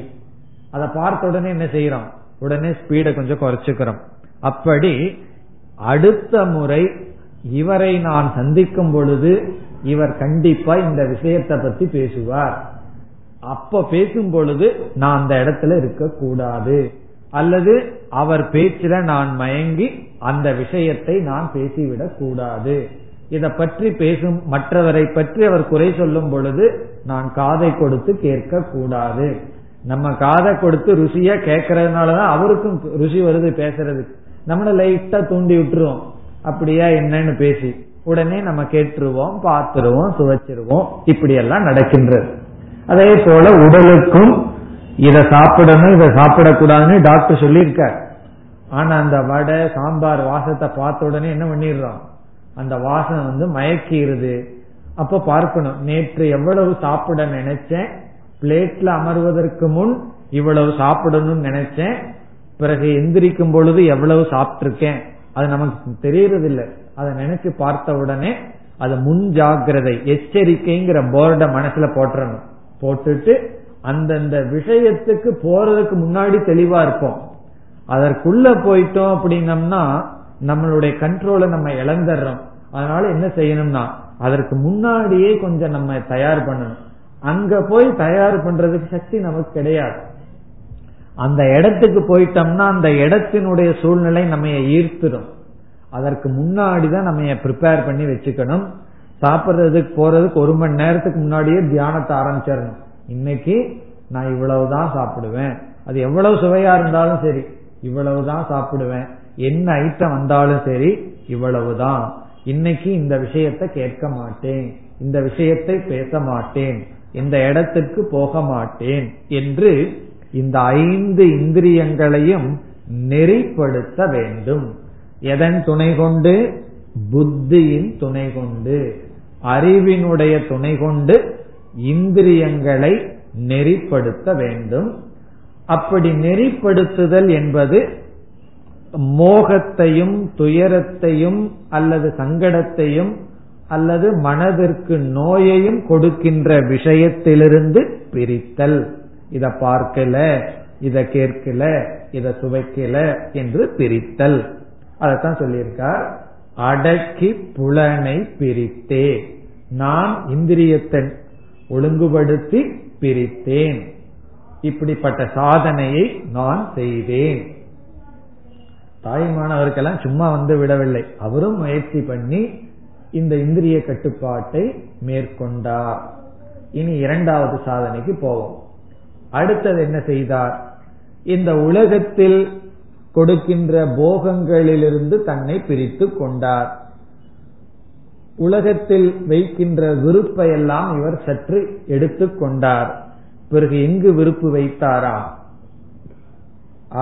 அதை பார்த்த உடனே என்ன செய்யறோம், உடனே ஸ்பீடை கொஞ்சம் குறைச்சுக்கிறோம். அப்படி அடுத்த முறை இவரை நான் சந்திக்கும் பொழுது இவர் கண்டிப்பா இந்த விஷயத்தை பத்தி பேசுவார், அப்ப பேசும் பொழுது நான் அந்த இடத்துல இருக்க கூடாது, அல்லது அவர் பேச்சுல நான் மயங்கி அந்த விஷயத்தை நான் பேசிவிடக் கூடாது. இதை பற்றி பேசும் மற்றவரை பற்றி அவர் குறை சொல்லும் பொழுது நான் காதை கொடுத்து கேட்க கூடாது. நம்ம காதை கொடுத்து ருசியா கேட்கறதுனாலதான் அவருக்கும் ருசி வருது பேசுறதுக்கு. நம்மள லைட்டா தூண்டி விட்டுருவோம், அப்படியா என்னன்னு பேசி உடனே நம்ம கேட்டுருவோம், பார்த்துருவோம், சுவைச்சிருவோம். இப்படி எல்லாம் நடக்கின்றது. அதே போல உடலுக்கும் இதை சாப்பிடணும் இதை சாப்பிடக்கூடாதுன்னு டாக்டர் சொல்லியிருக்கார். ஆனா அந்த வடை சாம்பார் வாசத்தை பார்த்த உடனே என்ன பண்ணிடுறோம், அந்த வாசம் வந்து மயக்கிடுது. அப்ப பார்க்கணும், நேற்று எவ்வளவு சாப்பிட நினைச்சேன், பிளேட்ல அமர்வதற்கு முன் இவ்வளவு சாப்பிடணும்னு நினைச்சேன், பிறகு எந்திரிக்கும் பொழுது எவ்வளவு சாப்பிட்டிருக்கேன் அது நமக்கு தெரியறதில்லை. அதை நினைச்சு பார்த்த உடனே அது முன் ஜாக்கிரதை எச்சரிக்கைங்கிற போர்டை மனசுல போட்டுறணும். போட்டுட்டு அந்தந்த விஷயத்துக்கு போறதுக்கு முன்னாடி தெளிவா இருப்போம். அதற்குள்ள போயிட்டோம் அப்படின்னம்னா நம்மளுடைய கண்ட்ரோலை நம்ம இழந்துடுறோம். அதனால என்ன செய்யணும்னா அதற்கு முன்னாடியே கொஞ்சம் நம்ம தயார் பண்ணணும். அங்க போய் தயார் பண்றதுக்கு சக்தி நமக்கு கிடையாது. அந்த இடத்துக்கு போயிட்டோம்னா அந்த இடத்தினுடைய சூழ்நிலை நம்ம ஈர்த்துடும். அதற்கு முன்னாடிதான் நம்ம ப்ரிப்பேர் பண்ணி வச்சுக்கணும். சாப்பிட்றதுக்கு போறதுக்கு ஒரு மணி நேரத்துக்கு முன்னாடியே தியானத்தை ஆரம்பிச்சிடணும். இன்னைக்கு நான் இவ்வளவுதான் சாப்பிடுவேன், அது எவ்வளவு சுவையா இருந்தாலும் சரி இவ்வளவுதான் சாப்பிடுவேன், என்ன ஐட்டம் வந்தாலும் சரி இவ்வளவுதான், இன்னைக்கு இந்த விஷயத்தை கேட்க மாட்டேன், இந்த விஷயத்தை பேச மாட்டேன், இந்த இடத்துக்கு போக மாட்டேன் என்று இந்த ஐந்து இந்திரியங்களையும் நெறிப்படுத்த வேண்டும். எதன் துணை கொண்டு, புத்தியின் துணை கொண்டு, அறிவினுடைய துணை கொண்டு இந்திரியங்களை நெறிப்படுத்த வேண்டும். அப்படி நெறிப்படுத்துதல் என்பது மோகத்தையும் துயரத்தையும் அல்லது சங்கடத்தையும் அல்லது மனதிற்கு நோயையும் கொடுக்கின்ற விஷயத்திலிருந்து பிரித்தல். இத பார்க்கல, இத கேட்கல, இத சுவைக்கல என்று பிரித்தல். அதத்தான் சொல்லியிருக்கார், அடக்கி புலனை பிரித்தே, நான் இந்திரியத்தை ஒழுங்குபடுத்தி பிரித்தேன், இப்படிப்பட்ட சாதனையை நான் செய்தேன். தாய்மானவருக்கெல்லாம் சும்மா வந்து விடவில்லை, அவரும் முயற்சி பண்ணி இந்த இந்திரிய கட்டுப்பாட்டை மேற்கொண்டார். இனி இரண்டாவது சாதனைக்கு போவோம். அடுத்தது என்ன செய்தார், இந்த உலகத்தில் கொடுக்கின்ற போகங்களிலிருந்து தன்னை பிரித்து கொண்டார். உலகத்தில் வைக்கின்ற விருப்பையெல்லாம் இவர் சற்று எடுத்துக்கொண்டார். பிறகு எங்கு விருப்பு வைத்தாரா,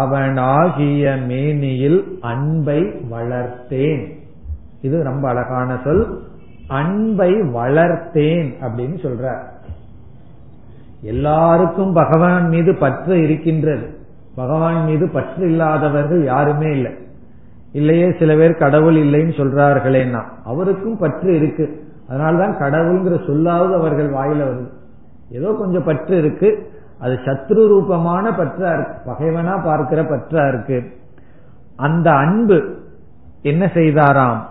அவனாகிய மேனியில் அன்பை வளர்த்தேன். இது ரொம்ப அழகான சொல், அன்பை வளர்த்தேன் அப்படின்னு சொல்ற. எல்லாருக்கும் பகவான் மீது பற்று இருக்கின்றது, பகவான் மீது பற்று இல்லாதவர்கள் யாருமே இல்லை. இல்லையே சில பேர் கடவுள் இல்லைன்னு சொல்றார்களேன்னா அவருக்கும் பற்று இருக்கு. அதனால்தான் கடவுள்ங்கிற சொல்லாவது அவர்கள் வாயில வருது. ஏதோ கொஞ்சம் பற்று இருக்கு, அது சத்ரு ரூபமான பற்றா இருக்கு, பகைவனா பார்க்கிற பற்றா இருக்கு. அந்த அன்பு என்ன செய்தாராம்,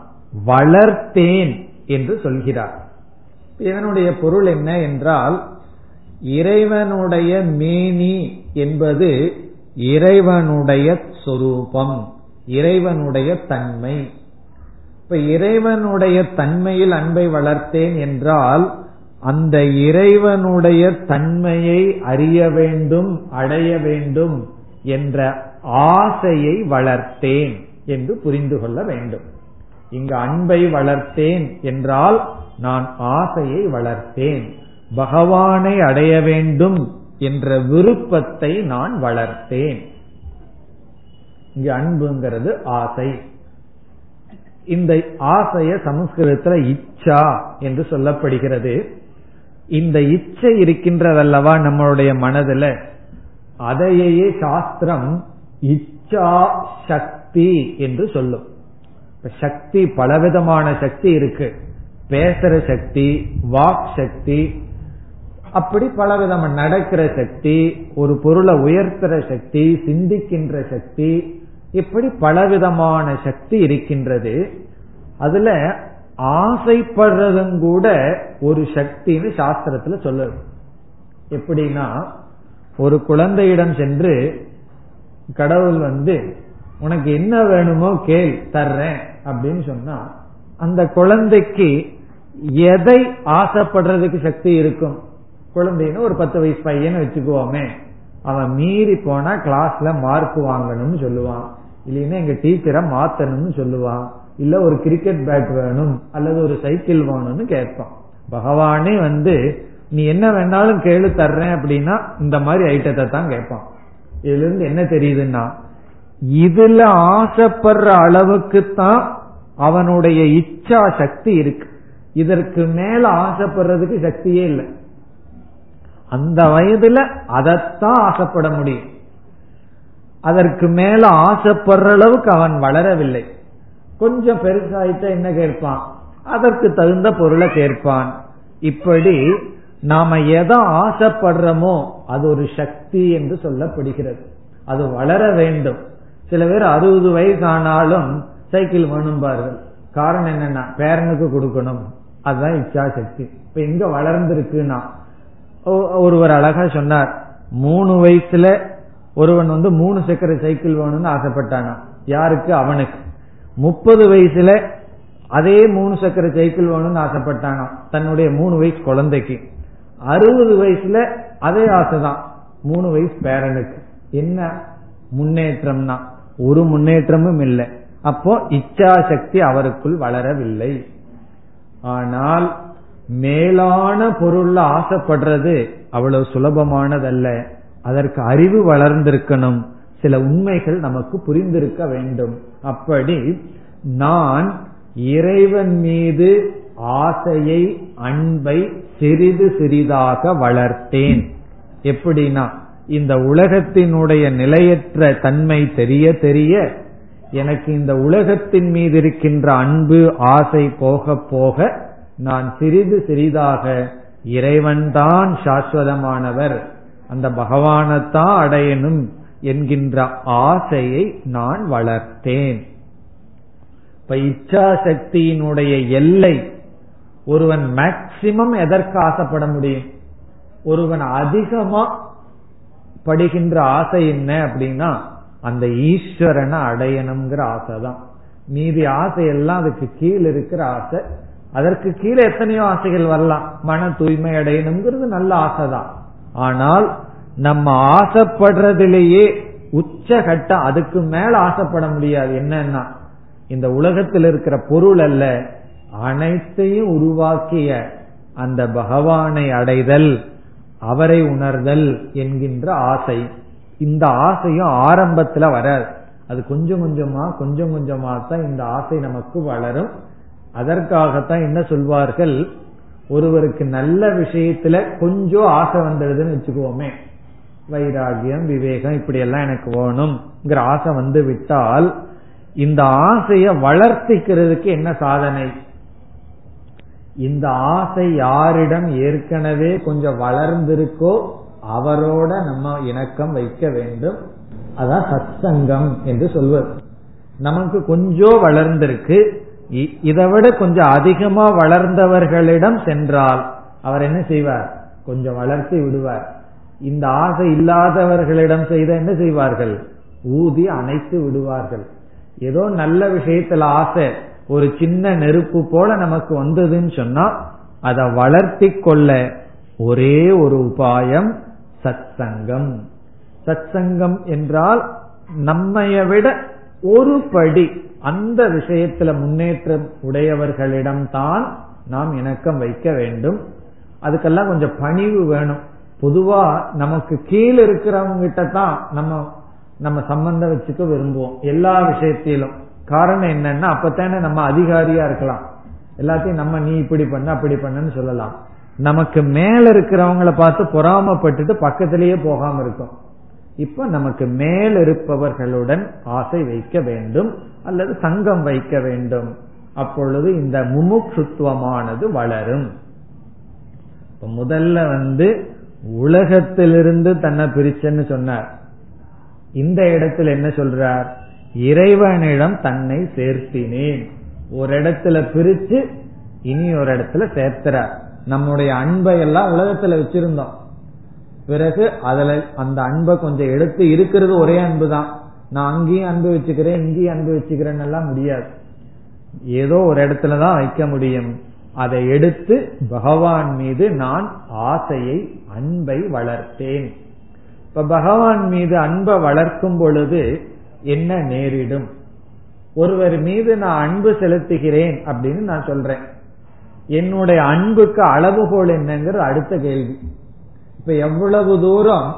வளர்த்தேன் என்று சொல்கிறார். இதனுடைய பொருள் என்ன என்றால், இறைவனுடைய மேனி என்பது இறைவனுடைய சொரூபம், இறைவனுடைய தன்மை. இப்ப இறைவனுடைய தன்மையில் அன்பை வளர்த்தேன் என்றால் அந்த இறைவனுடைய தன்மையை அறிய வேண்டும், அடைய வேண்டும் என்ற ஆசையை வளர்த்தேன் என்று புரிந்து கொள்ள வேண்டும். இங்கு அன்பை வளர்த்தேன் என்றால் நான் ஆசையை வளர்த்தேன், பகவானை அடைய வேண்டும் என்ற விருப்பத்தை நான் வளர்த்தேன். இங்கு அன்புங்கிறது ஆசை. இந்த ஆசைய சமஸ்கிருதத்துல இச்சா என்று சொல்லப்படுகிறது. இந்த இச்சை இருக்கின்றதல்லவா நம்மளுடைய மனதுல, அதையே சாஸ்திரம் இச்சா சக்தி என்று சொல்லும். சக்தி பலவிதமான சக்தி இருக்கு, பேசுற சக்தி, வாக் சக்தி, அப்படி பலவிதமா நடக்கிற சக்தி, ஒரு பொருளை உயர்த்துற சக்தி, சிந்திக்கின்ற சக்தி, இப்படி பலவிதமான சக்தி இருக்கின்றது. அதுல ஆசைப்படுறதும் கூட ஒரு சக்தின்னு சாஸ்திரத்துல சொல்லுது. எப்படின்னா, ஒரு குழந்தையிடம் சென்று கடவுள் வந்து உனக்கு என்ன வேணுமோ கேள் தர்றேன் அப்படின்னு சொன்னா அந்த குழந்தைக்கு எதை ஆசைப்படுறதுக்கு சக்தி இருக்கும்? குழந்தைன்னு ஒரு பத்து வயசு பையனை வச்சுக்குவோமே, அவன் மீறி போனா கிளாஸ்ல மார்க் வாங்கணும்னு சொல்லுவான், இல்லைன்னா எங்க டீச்சரை மாத்தணும்னு சொல்லுவான், இல்ல ஒரு கிரிக்கெட் பேட் வேணும் அல்லது ஒரு சைக்கிள் வேணும்னு கேட்பான். பகவானே வந்து நீ என்ன வேணாலும் கேளு தர்றேன் அப்படின்னா இந்த மாதிரி ஐட்டத்தை தான் கேட்பான். இதுல இருந்து என்ன தெரியுதுன்னா, இதுல ஆசைப்படுற அளவுக்குத்தான் அவனுடைய இச்சா சக்தி இருக்கு, இதற்கு மேல ஆசைப்படுறதுக்கு சக்தியே இல்லை. அந்த வயதுல அதத்தான் ஆசைப்பட முடியும், அதற்கு மேல ஆசைப்படுற அளவுக்கு அவன் வளரவில்லை. கொஞ்சம் பெருசாயிட்ட என்ன கேட்பான், அதற்கு தகுந்த பொருளை கேட்பான். இப்படி நாம எதை ஆசைப்படுறோமோ அது ஒரு சக்தி என்று சொல்லப்படுகிறது, அது வளர வேண்டும். சில பேர் அறுபது வயசு ஆனாலும் சைக்கிள் வேணும்பார்கள். காரணம் என்னன்னா, பேரனுக்கு கொடுக்கணும், அதுதான் இச்சா சக்தி. இப்ப எங்க வளர்ந்துருக்குன்னா, ஒருவர் அழகா சொன்னார், மூணு வயசுல ஒருவன் வந்து மூணு சக்கர சைக்கிள் வேணும்னு ஆசைப்பட்டானா, யாருக்கு? அவனுக்கு. முப்பது வயசுல அதே மூணு சக்கர சைக்கிள் வேணும்னு ஆசைப்பட்டானா, தன்னுடைய மூணு வயசு குழந்தைக்கு. அறுபது வயசுல அதே ஆசைதான் மூணு வயசு பேரனுக்கு. என்ன முன்னேற்றம்னா ஒரு முன்னேற்றமும் இல்லை. அப்போ இச்சா சக்தி அவருக்குள் வளரவில்லை. ஆனால் மேலான பொருள்ல ஆசைப்படுறது அவ்வளவு சுலபமானதல்ல, அதற்கு அறிவு வளர்ந்திருக்கணும், சில உண்மைகள் நமக்கு புரிந்திருக்க வேண்டும். அப்படி நான் இறைவன் மீது ஆசையை, அன்பை சிறிது சிறிதாக வளர்த்தேன். எப்படின்னா, இந்த உலகத்தினுடைய நிலையற்ற தன்மை தெரிய தெரிய எனக்கு இந்த உலகத்தின் மீது இருக்கின்ற அன்பு, ஆசை போக போக நான் சிறிது சிறிதாக இறைவன்தான் சாஸ்வதமானவர், அந்த பகவானத்தான் அடையணும் என்கின்ற ஆசையை நான் வளர்த்தேன். இப்ப இச்சா சக்தியினுடைய எல்லை, ஒருவன் மேக்சிமம் எதற்கு ஆசைப்பட முடியும்? ஒருவன் அதிகமா படுகின்ற ஆசை என்ன அப்படின்னா, அந்த ஈஸ்வரனை அடையணுங்கிற ஆசை தான். மீதி ஆசையெல்லாம் அதுக்கு கீழே இருக்கிற ஆசை. அதற்கு கீழே எத்தனையோ ஆசைகள் வரலாம். மன தூய்மை அடையணுங்கிறது நல்ல ஆசை தான். ஆனால் நம்ம ஆசைப்படுறதிலேயே உச்சகட்டம், அதுக்கு மேல ஆசைப்பட முடியாது. என்னன்னா, இந்த உலகத்தில் இருக்கிற பொருள் அல்ல, அனைத்தையும் உருவாக்கிய அந்த பகவானை அடைதல், அவரை உணர்தல் என்கின்ற ஆசை. இந்த ஆசையும் ஆரம்பத்துல வராது, அது கொஞ்சம் கொஞ்சமா கொஞ்சம் கொஞ்சமா தான் இந்த ஆசை நமக்கு வளரும். அதற்காகத்தான் என்ன சொல்வார்கள், ஒருவருக்கு நல்ல விஷயத்துல கொஞ்சம் ஆசை வந்துடுதுன்னு வச்சுக்கோமே, வைராகியம் விவேகம் இப்படி எல்லாம் எனக்கு வேணும்ங்கிற ஆசை வந்து விட்டால், இந்த ஆசைய வளர்த்திக்கிறதுக்கு என்ன சாதனை, இந்த ஆசை யாரிடம் ஏற்கனவே கொஞ்சம் வளர்ந்திருக்கோ அவரோட நம்ம இணக்கம் வைக்க வேண்டும். அதான் சத்சங்கம் என்று சொல்வது. நமக்கு கொஞ்சம் வளர்ந்திருக்கு, இதை விட கொஞ்சம் அதிகமா வளர்ந்தவர்களிடம் சென்றால் அவர் என்ன செய்வார், கொஞ்சம் வளர்த்து விடுவார். இந்த ஆசை இல்லாதவர்களிடம் செய்த என்ன செய்வார்கள், ஊதி அணைத்து விடுவார்கள். ஏதோ நல்ல விஷயத்துல ஆசை ஒரு சின்ன நெருப்பு போல நமக்கு வந்ததுன்னு சொன்னா அதை வளர்த்தி கொள்ள ஒரே ஒரு உபாயம் சத்சங்கம். சத்சங்கம் என்றால் நம்மைய விட ஒரு படி அந்த விஷயத்துல முன்னேற்றம் உடையவர்களிடம்தான் நாம் இணக்கம் வைக்க வேண்டும். அதுக்கெல்லாம் கொஞ்சம் பணிவு வேணும். பொதுவா நமக்கு கீழே இருக்கிறவங்க கிட்ட தான் நம்ம நம்ம சம்பந்தம் வச்சுக்க விரும்புவோம் எல்லா விஷயத்திலும். காரணம் என்னன்னா, அப்பத்தானே நம்ம அதிகாரியா இருக்கலாம், எல்லாத்தையும் நம்ம நீ இப்படி பண்ண அப்படி பண்ணன்னு சொல்லலாம். நமக்கு மேல இருக்கிறவங்களை பார்த்து பொறாமப்பட்டுட்டு பக்கத்திலேயே போகாம இருக்கும். இப்ப நமக்கு மேல் இருப்பவர்களுடன் ஆசை வைக்க வேண்டும் அல்லது சங்கம் வைக்க வேண்டும். அப்பொழுது இந்த முமுட்சுத்துவமானது வளரும். முதல்ல வந்து உலகத்திலிருந்து தன்னை பிரிச்சன்னு சொன்னார். இந்த இடத்துல என்ன சொல்றார், இறைவனிடம் தன்னை சேர்த்தினேன். ஒரு இடத்துல பிரிச்சு இனி ஒரு இடத்துல சேர்த்துறார். நம்முடைய அன்பை எல்லாம் உலகத்துல வச்சிருந்தோம், பிறகு அதுல அந்த அன்பை கொஞ்சம் எடுத்து, இருக்கிறது ஒரே அன்பு தான், நான் அங்கேயும் அன்பு வச்சுக்கிறேன் இங்கேயும் அன்பு வச்சுக்கிறேன்னு எல்லாம் முடியாது, ஏதோ ஒரு இடத்துலதான் வைக்க முடியும். அதை எடுத்து பகவான் மீது நான் ஆசையை அன்பை வளர்த்தேன். இப்ப பகவான் மீது அன்பை வளர்க்கும் பொழுது என்ன நேரிடும், ஒருவர் மீது நான் அன்பு செலுத்துகிறேன் அப்படின்னு நான் சொல்றேன், என்னுடைய அன்புக்கு அளவுகோல் என்னங்கிறது அடுத்த கேள்வி. இப்ப எவ்வளவு தூரம்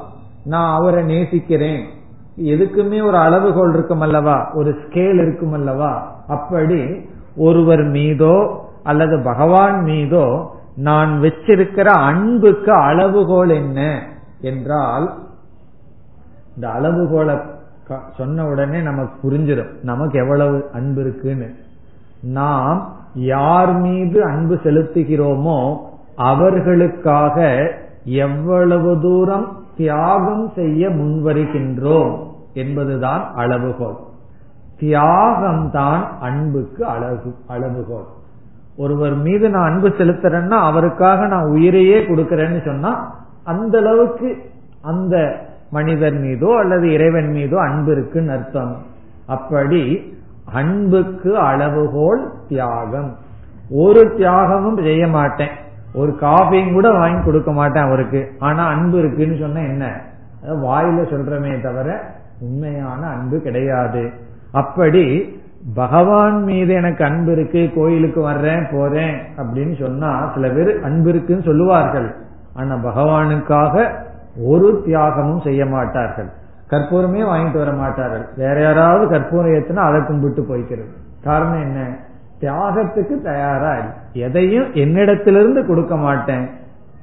நான் அவரை நேசிக்கிறேன், எதுக்குமே ஒரு அளவுகோல் இருக்கும் அல்லவா, ஒரு ஸ்கேல் இருக்கும் அல்லவா. அப்படி ஒருவர் மீதோ அல்லது பகவான் மீதோ நான் வச்சிருக்கிற அன்புக்கு அளவுகோல் என்ன என்றால், இந்த அளவுகோலை சொன்ன உடனே நமக்கு புரிஞ்சிடும் நமக்கு எவ்வளவு அன்பு இருக்குன்னு. நாம் யார் மீது அன்பு செலுத்துகிறோமோ அவர்களுக்காக எவ்வளவு தூரம் தியாகம் செய்ய முன்வருகின்றோம் என்பதுதான் அளவுகோல். தியாகம்தான் அன்புக்கு அளவு அளவுகோல். ஒருவர் மீது நான் அன்பு செலுத்துறேன்னா அவருக்காக நான் உயிரையே கொடுக்கறேன்னு சொன்னா அந்த அளவுக்கு அந்த மனிதர் மீதோ அல்லது இறைவன் மீதோ அன்பு இருக்குன்னு அர்த்தம். அப்படி அன்புக்கு அளவுகோல் தியாகம். ஒரு தியாகமும் செய்ய மாட்டேன், ஒரு காஃபியும் கூட வாங்கி கொடுக்க மாட்டேன் அவருக்கு, ஆனா அன்பு இருக்குன்னு சொன்ன என்ன, வாயில சொல்றமே தவிர உண்மையான அன்பு கிடையாது. அப்படி பகவான் மீது எனக்கு அன்பு இருக்கு, கோயிலுக்கு வர்றேன் போறேன் அப்படின்னு சொன்னா சில பேர் அன்பு இருக்குன்னு சொல்லுவார்கள், ஆனா பகவானுக்காக ஒரு தியாகமும் செய்ய மாட்டார்கள், கற்பூரமே வாங்கிட்டு வர மாட்டார்கள். வேற யாராவது கற்பூரம் ஏத்துனா அதை கும்பிட்டு போய்க்கிறது. காரணம் என்ன, தியாகத்துக்கு தயாரா எதையும் என்னிடத்திலிருந்து கொடுக்க மாட்டேன்,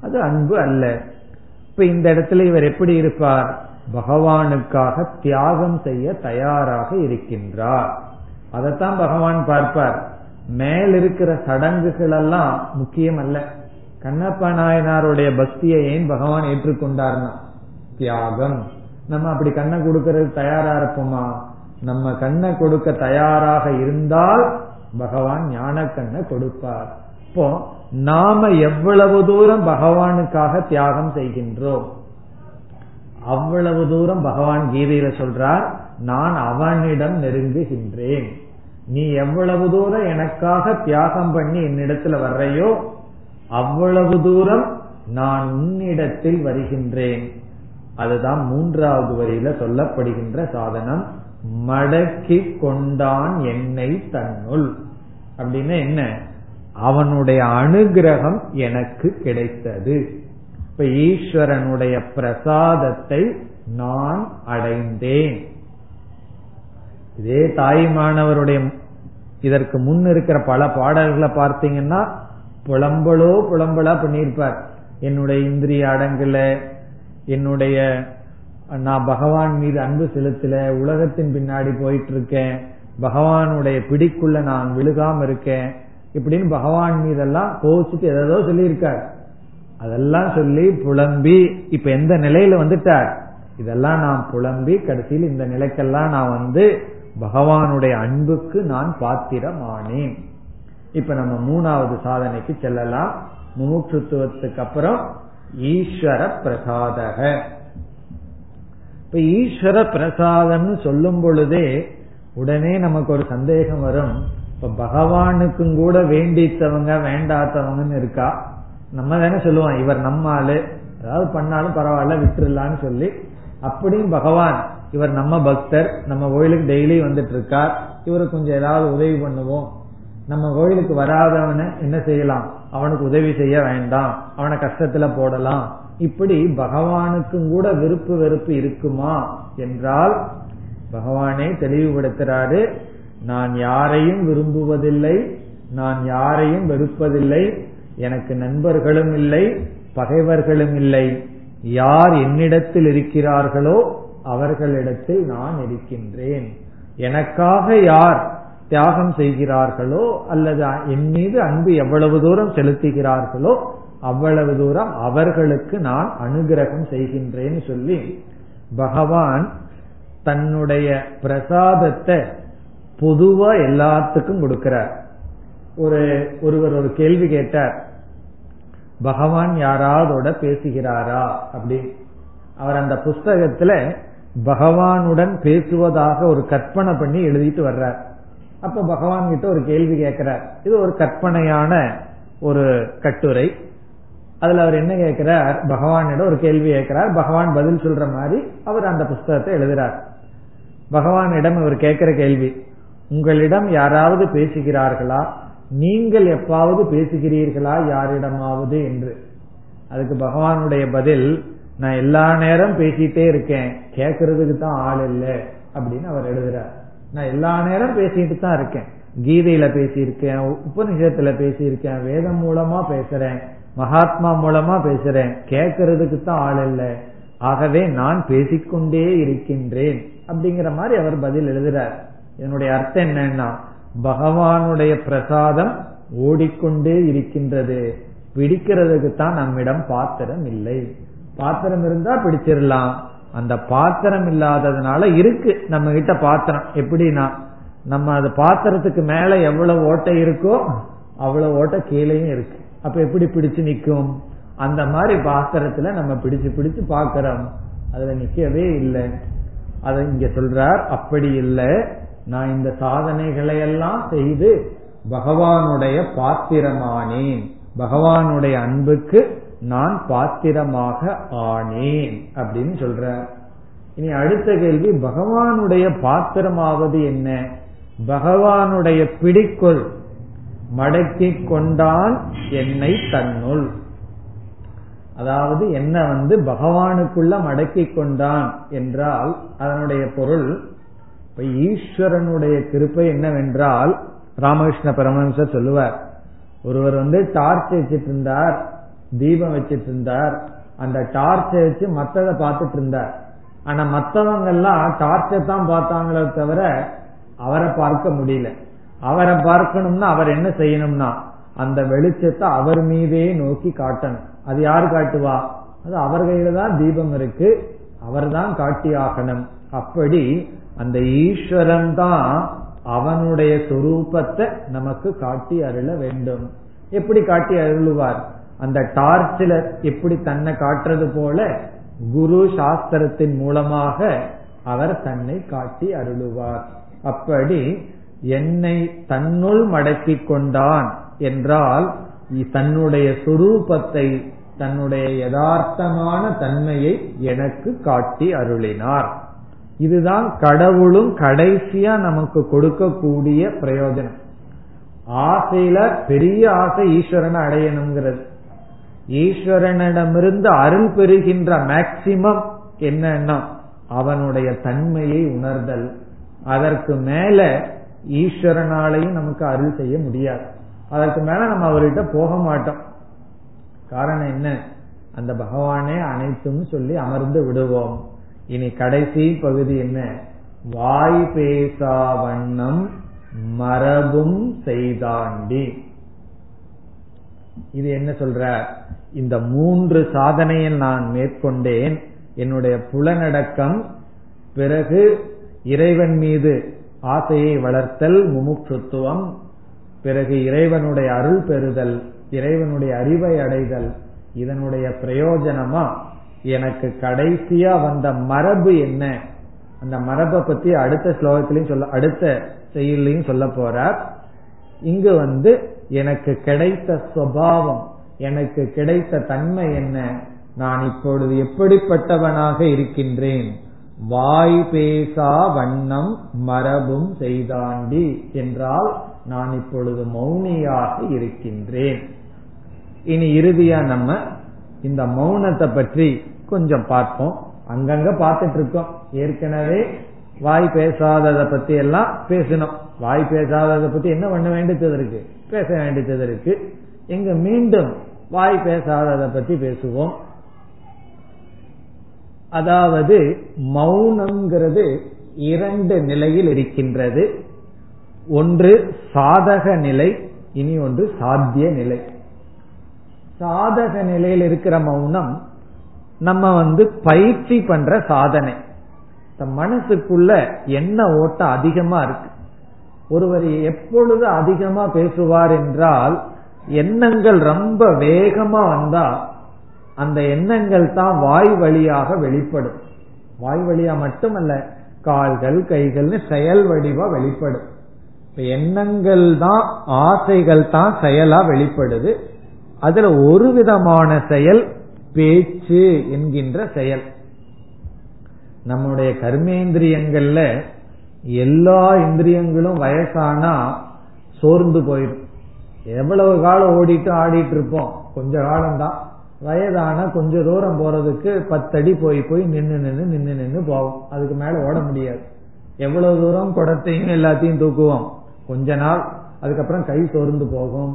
அது அன்பு அல்ல. இப்ப இந்த இடத்துல இவர் எப்படி இருப்பார், பகவானுக்காக தியாகம் செய்ய தயாராக இருக்கின்றார். அதத்தான் பகவான் பார்ப்பார். மேல் இருக்கிற சடங்குகள் எல்லாம் முக்கியம் அல்ல. கண்ணப்ப நாயனாருடைய பக்தியை ஏன் பகவான் ஏற்றுக்கொண்டார்னா தியாகம். நம்ம அப்படி கண்ணை கொடுக்கறது தயாரா இருப்போமா, நம்ம கண்ணை கொடுக்க தயாராக இருந்தால் பகவான் ஞான கண்ணை கொடுப்பார். இப்போ நாம எவ்வளவு தூரம் பகவானுக்காக தியாகம் செய்கின்றோம் அவ்வளவு தூரம் பகவான் கீதையில சொல்றார், நான் அவனிடம் நெருங்குகின்றேன். நீ எவ்வளவு தூரம் எனக்காக தியாகம் பண்ணி என்னிடத்துல வர்றையோ அவ்வளவு தூரம் நான் உன்னிடத்தில் வருகின்றேன். அதுதான் மூன்றாவது வரியில சொல்லப்படுகின்ற சாதனம். மடக்கி கொண்டான் என்னை தன்னுள் அப்படின்னா என்ன, அவனுடைய அனுகிரகம் எனக்கு கிடைத்தது. இப்ப ஈஸ்வரனுடைய பிரசாதத்தை நான் அடைந்தேன். இதே தாயுமானவருடைய இதற்கு முன் இருக்கிற பல பாடல்களை பார்த்தீங்கன்னா புலம்பலோ புலம்பலா பண்ணியிருப்பார். என்னுடைய இந்திரிய அடங்குல, என்னுடைய நான் பகவான் மீது அன்பு செலுத்தல, உலகத்தின் பின்னாடி போயிட்டு இருக்கேன், பகவானுடைய பிடிக்குள்ள நான் விழுகாம இருக்கேன், இப்படின்னு பகவான் மீதெல்லாம் கோச்சிட்டு ஏதோ சொல்லியிருக்கார். அதெல்லாம் சொல்லி புலம்பி இப்ப எந்த நிலையில வந்துட்டார், இதெல்லாம் நான் புலம்பி கடைசியில் இந்த நிலைக்கெல்லாம் நான் வந்து பகவானுடைய அன்புக்கு நான் பாத்திரமானேன். இப்ப நம்ம மூணாவது சாதனைக்கு செல்லலாம். முமுட்சுத்துவத்துக்கு அப்புறம் ஈஸ்வர பிரசாதக. இப்ப ஈஸ்வர பிரசாதம்னு சொல்லும் பொழுதே உடனே நமக்கு ஒரு சந்தேகம் வரும். இப்ப பகவானுக்கும் கூட வேண்டித்தவங்க வேண்டாதவங்கன்னு இருக்கா? நம்ம தானே சொல்லுவோம் இவர் நம்மாலு, அதாவது பண்ணாலும் பரவாயில்ல விட்டுலான்னு சொல்லி. அப்படியும் பகவான் இவர் நம்ம பக்தர், நம்ம கோயிலுக்கு டெய்லி வந்துட்டு இருக்கார், இவருக்கு கொஞ்சம் ஏதாவது உதவி பண்ணுவோம், நம்ம கோயிலுக்கு வராதவன என்ன செய்யலாம், அவனுக்கு உதவி செய்ய வேண்டாம், அவனை கஷ்டத்துல போடலாம், இப்படி பகவானுக்கும் கூட விருப்பு வெறுப்பு இருக்குமா என்றால் பகவானே தெளிவுபடுத்துறாரு, நான் யாரையும் விரும்புவதில்லை, நான் யாரையும் வெறுப்பதில்லை, எனக்கு நண்பர்களும் இல்லை பகைவர்களும் இல்லை, யார் என்னிடத்தில் இருக்கிறார்களோ அவர்களிடத்தில் நான் இருக்கின்றேன். எனக்காக யார் தியாகம் செய்கிறார்களோ அல்லது என் மீது அன்பு எவ்வளவு தூரம் செலுத்துகிறார்களோ அவ்வளவு தூரம் அவர்களுக்கு நான் அனுகிரகம் செய்கின்றேன்னு சொல்லி பகவான் தன்னுடைய பிரசாதத்தை பொதுவா எல்லாத்துக்கும் கொடுக்கிறார். ஒரு ஒருவர் ஒரு கேள்வி கேட்டார், பகவான் யாராவோட பேசுகிறாரா அப்படி. அவர் அந்த புஸ்தகத்துல பகவானுடன் பேசுவதாக ஒரு கற்பனை பண்ணி எழுதிட்டு வர்றார். அப்ப பகவான் கிட்ட ஒரு கேள்வி கேட்கிறார். இது ஒரு கற்பனையான ஒரு கட்டுரை. அதுல அவர் என்ன கேட்கிறார், பகவானிடம் ஒரு கேள்வி கேட்கிறார், பகவான் பதில் சொல்ற மாதிரி அவர் அந்த புஸ்தகத்தை எழுதுறார். பகவானிடம் இவர் கேட்கிற கேள்வி, உங்களிடம் யாராவது பேசுகிறார்களா, நீங்கள் எப்பாவது பேசுகிறீர்களா யாரிடமாவது என்று. அதுக்கு பகவானுடைய பதில், நான் எல்லா நேரம் பேசிட்டே இருக்கேன், கேட்கறதுக்கு தான் ஆள் இல்லை அப்படின்னு அவர் எழுதுறார். நான் எல்லா நேரம் பேசிட்டு தான் இருக்கேன், கீதையில பேசியிருக்கேன், உபநிஷத்துல பேசியிருக்கேன், வேதம் மூலமா பேசுறேன், மகாத்மா மூலமா பேசுறேன், கேட்கறதுக்கு தான் ஆள் இல்லை, ஆகவே நான் பேசிக்கொண்டே இருக்கின்றேன் அப்படிங்கிற மாதிரி அவர் பதில் எழுதுறார். என்னுடைய அர்த்தம் என்னன்னா, பகவானுடைய பிரசாதம் ஓடிக்கொண்டே இருக்கின்றது, பிடிக்கிறதுக்கு தான் நம்மிடம் பாத்திரம் இல்லை. பாத்திரம் இருந்தா பிடிச்சிடலாம், அந்த பாத்திரம் இல்லாததுனால இருக்கு நம்ம கிட்ட பாத்திரம். எப்படின்னா, நம்ம அந்த பாத்திரத்துக்கு மேல எவ்வளவு ஓட்டை இருக்கோ அவ்வளவு ஓட்டை கீழேயும் இருக்கு, அப்ப எப்படி பிடிச்சு நிக்கும். அந்த மாதிரி பாத்திரத்துல நம்ம பிடிச்சு பிடிச்சு பாக்கிறோம், அதுல நிக்கவே இல்லை. அதை இங்க சொல்றார், அப்படி இல்லை, நான் இந்த சாதனைகளை எல்லாம் செய்து பகவானுடைய பாத்திரமானேன், பகவானுடைய அன்புக்கு நான் பாத்திரமாக ஆனேன் அப்படின்னு சொல்ற. இனி அடுத்த கேள்வி, பகவானுடைய பாத்திரமாவது என்ன, பகவானுடைய பிடிக்குள் மடக்கி கொண்டான் என்னை தன்னுள், அதாவது என்ன வந்து பகவானுக்குள்ள மடக்கி கொண்டான் என்றால் அதனுடைய பொருள். இப்ப ஈஸ்வரனுடைய கிருபை என்னவென்றால், ராமகிருஷ்ண பரமஹம்சர் சொல்லுவார், ஒருவர் வந்து டார்ச் வச்சிட்டு இருந்தார், தீபம் வச்சிட்டு இருந்தார், அந்த டார்ச்சை வச்சு மத்ததை பார்த்துட்டு இருந்தார். ஆனா மத்தவங்க எல்லாம் டார்ச்சை தான் பார்த்தாங்களே தவிர அவரை பார்க்க முடியல. அவரை பார்க்கணும்னா அவர் என்ன செய்யணும்னா அந்த வெளிச்சத்தை அவர் மீதே நோக்கி காட்டணும். அது யாரு காட்டுவா, அது அவர் கையில தான் தீபம் இருக்கு, அவர் தான் காட்டி ஆகணும். அப்படி அந்த ஈஸ்வரன் தான் அவனுடைய சொரூபத்தை நமக்கு காட்டி அருள வேண்டும். எப்படி காட்டி அருள்வார், அந்த டார்ச்சில எப்படி தன்னை காட்டுறது போல குரு சாஸ்திரத்தின் மூலமாக அவர் தன்னை காட்டி அருளுவார். அப்படி என்னை தன்னுள் மடக்கி கொண்டான் என்றால் தன்னுடைய சுரூபத்தை, தன்னுடைய யதார்த்தமான தன்மையை எனக்கு காட்டி அருளினார். இதுதான் கடவுளும் கடைசியா நமக்கு கொடுக்கக்கூடிய பிரயோஜனம். ஆசையில பெரிய ஆசை ஈஸ்வரனை அடையணுங்கிறது, ஈஸ்வரனிடமிருந்து அருள் பெறுகின்ற மேக்சிமம் என்னன்னா அவனுடைய தன்மையை உணர்தல். அதற்கு மேல ஈஸ்வரனாலையும் நமக்கு அருள் செய்ய முடியாது. அதற்கு மேல நம்ம அவர்கிட்ட போக மாட்டோம். காரணம் என்ன? அந்த பகவானே அனைத்தும் சொல்லி அமர்ந்து விடுவோம். இனி கடைசி பகுதி என்ன? வாய் பேசா வண்ணம் மரபும் செய்தாண்டி. இது என்ன சொல்ற? இந்த மூன்று சாதனையில் நான் மேற்கொண்டேன். என்னுடைய புலனடக்கம், பிறகு இறைவன் மீது ஆசையை வளர்த்தல் முமுட்சுத்துவம், பிறகு இறைவனுடைய அருள் பெறுதல், இறைவனுடைய அறிவை அடைதல். இதனுடைய பிரயோஜனமா எனக்கு கடைசியா வந்த மரபு என்ன? அந்த மரபை பத்தி அடுத்த ஸ்லோகத்திலையும் சொல்ல, அடுத்த செயலையும் சொல்ல போற. இங்கு வந்து எனக்கு கிடைத்த சுபாவம், எனக்கு கிடைத்த தன்மை என்ன? நான் இப்பொழுது எப்படிப்பட்டவனாக இருக்கின்றேன்? வாய் பேசா வண்ணம் மரபும் செய்தாண்டி என்றால் நான் இப்பொழுது மௌனியாக இருக்கின்றேன். இனி இறுதியா நம்ம இந்த மௌனத்தை பற்றி கொஞ்சம் பார்ப்போம். அங்கங்க பார்த்துட்டு இருக்கோம். ஏற்கனவே வாய் பேசாததை பத்தி எல்லாம் பேசணும். வாய் பேசாததை பத்தி என்ன பண்ண வேண்டியது இருக்கு? பேச வேண்டியது இருக்கு. இங்க மீண்டும் வாய் பேசாததை பத்தி பேசுவோம். அதாவது மௌனம்ங்கிறது இரண்டு நிலையில் இருக்கின்றது. ஒன்று சாதக நிலை, இனி ஒன்று சாத்திய நிலை. சாதக நிலையில் இருக்கிற மௌனம் நம்ம வந்து பயிற்சி பண்ற சாதனை. மனசுக்குள்ள என்ன ஓட்டம் அதிகமா இருக்கு? ஒருவர் எப்பொழுது அதிகமா பேசுவார் என்றால், எண்ணங்கள் ரொம்ப வேகமா வந்தா அந்த எண்ணங்கள் தான் வாய் வழியாக வெளிப்படும். வாய் வழியா மட்டுமல்ல, கால்கள் கைகள்னு செயல் வடிவா வெளிப்படும். எண்ணங்கள் தான், ஆசைகள் தான் செயலா வெளிப்படுது. அதுல ஒரு விதமான செயல் பேச்சு என்கின்ற செயல். நம்முடைய கர்மேந்திரியங்கள்ல எல்லா இந்திரியங்களும் வயசானா சோர்ந்து போயிடும். எவ்வளவு காலம் ஓடிட்டு ஆடிட்டு இருப்போம்? கொஞ்ச காலம்தான். வயதான கொஞ்ச தூரம் போறதுக்கு பத்தடி போய் போய் நின்று நின்று நின்று நின்று போவோம். அதுக்கு மேல ஓட முடியாது. எவ்வளவு தூரம் குடத்தையும் எல்லாத்தையும் தூக்குவோம் கொஞ்ச நாள். அதுக்கப்புறம் கை சோர்ந்து போகும்,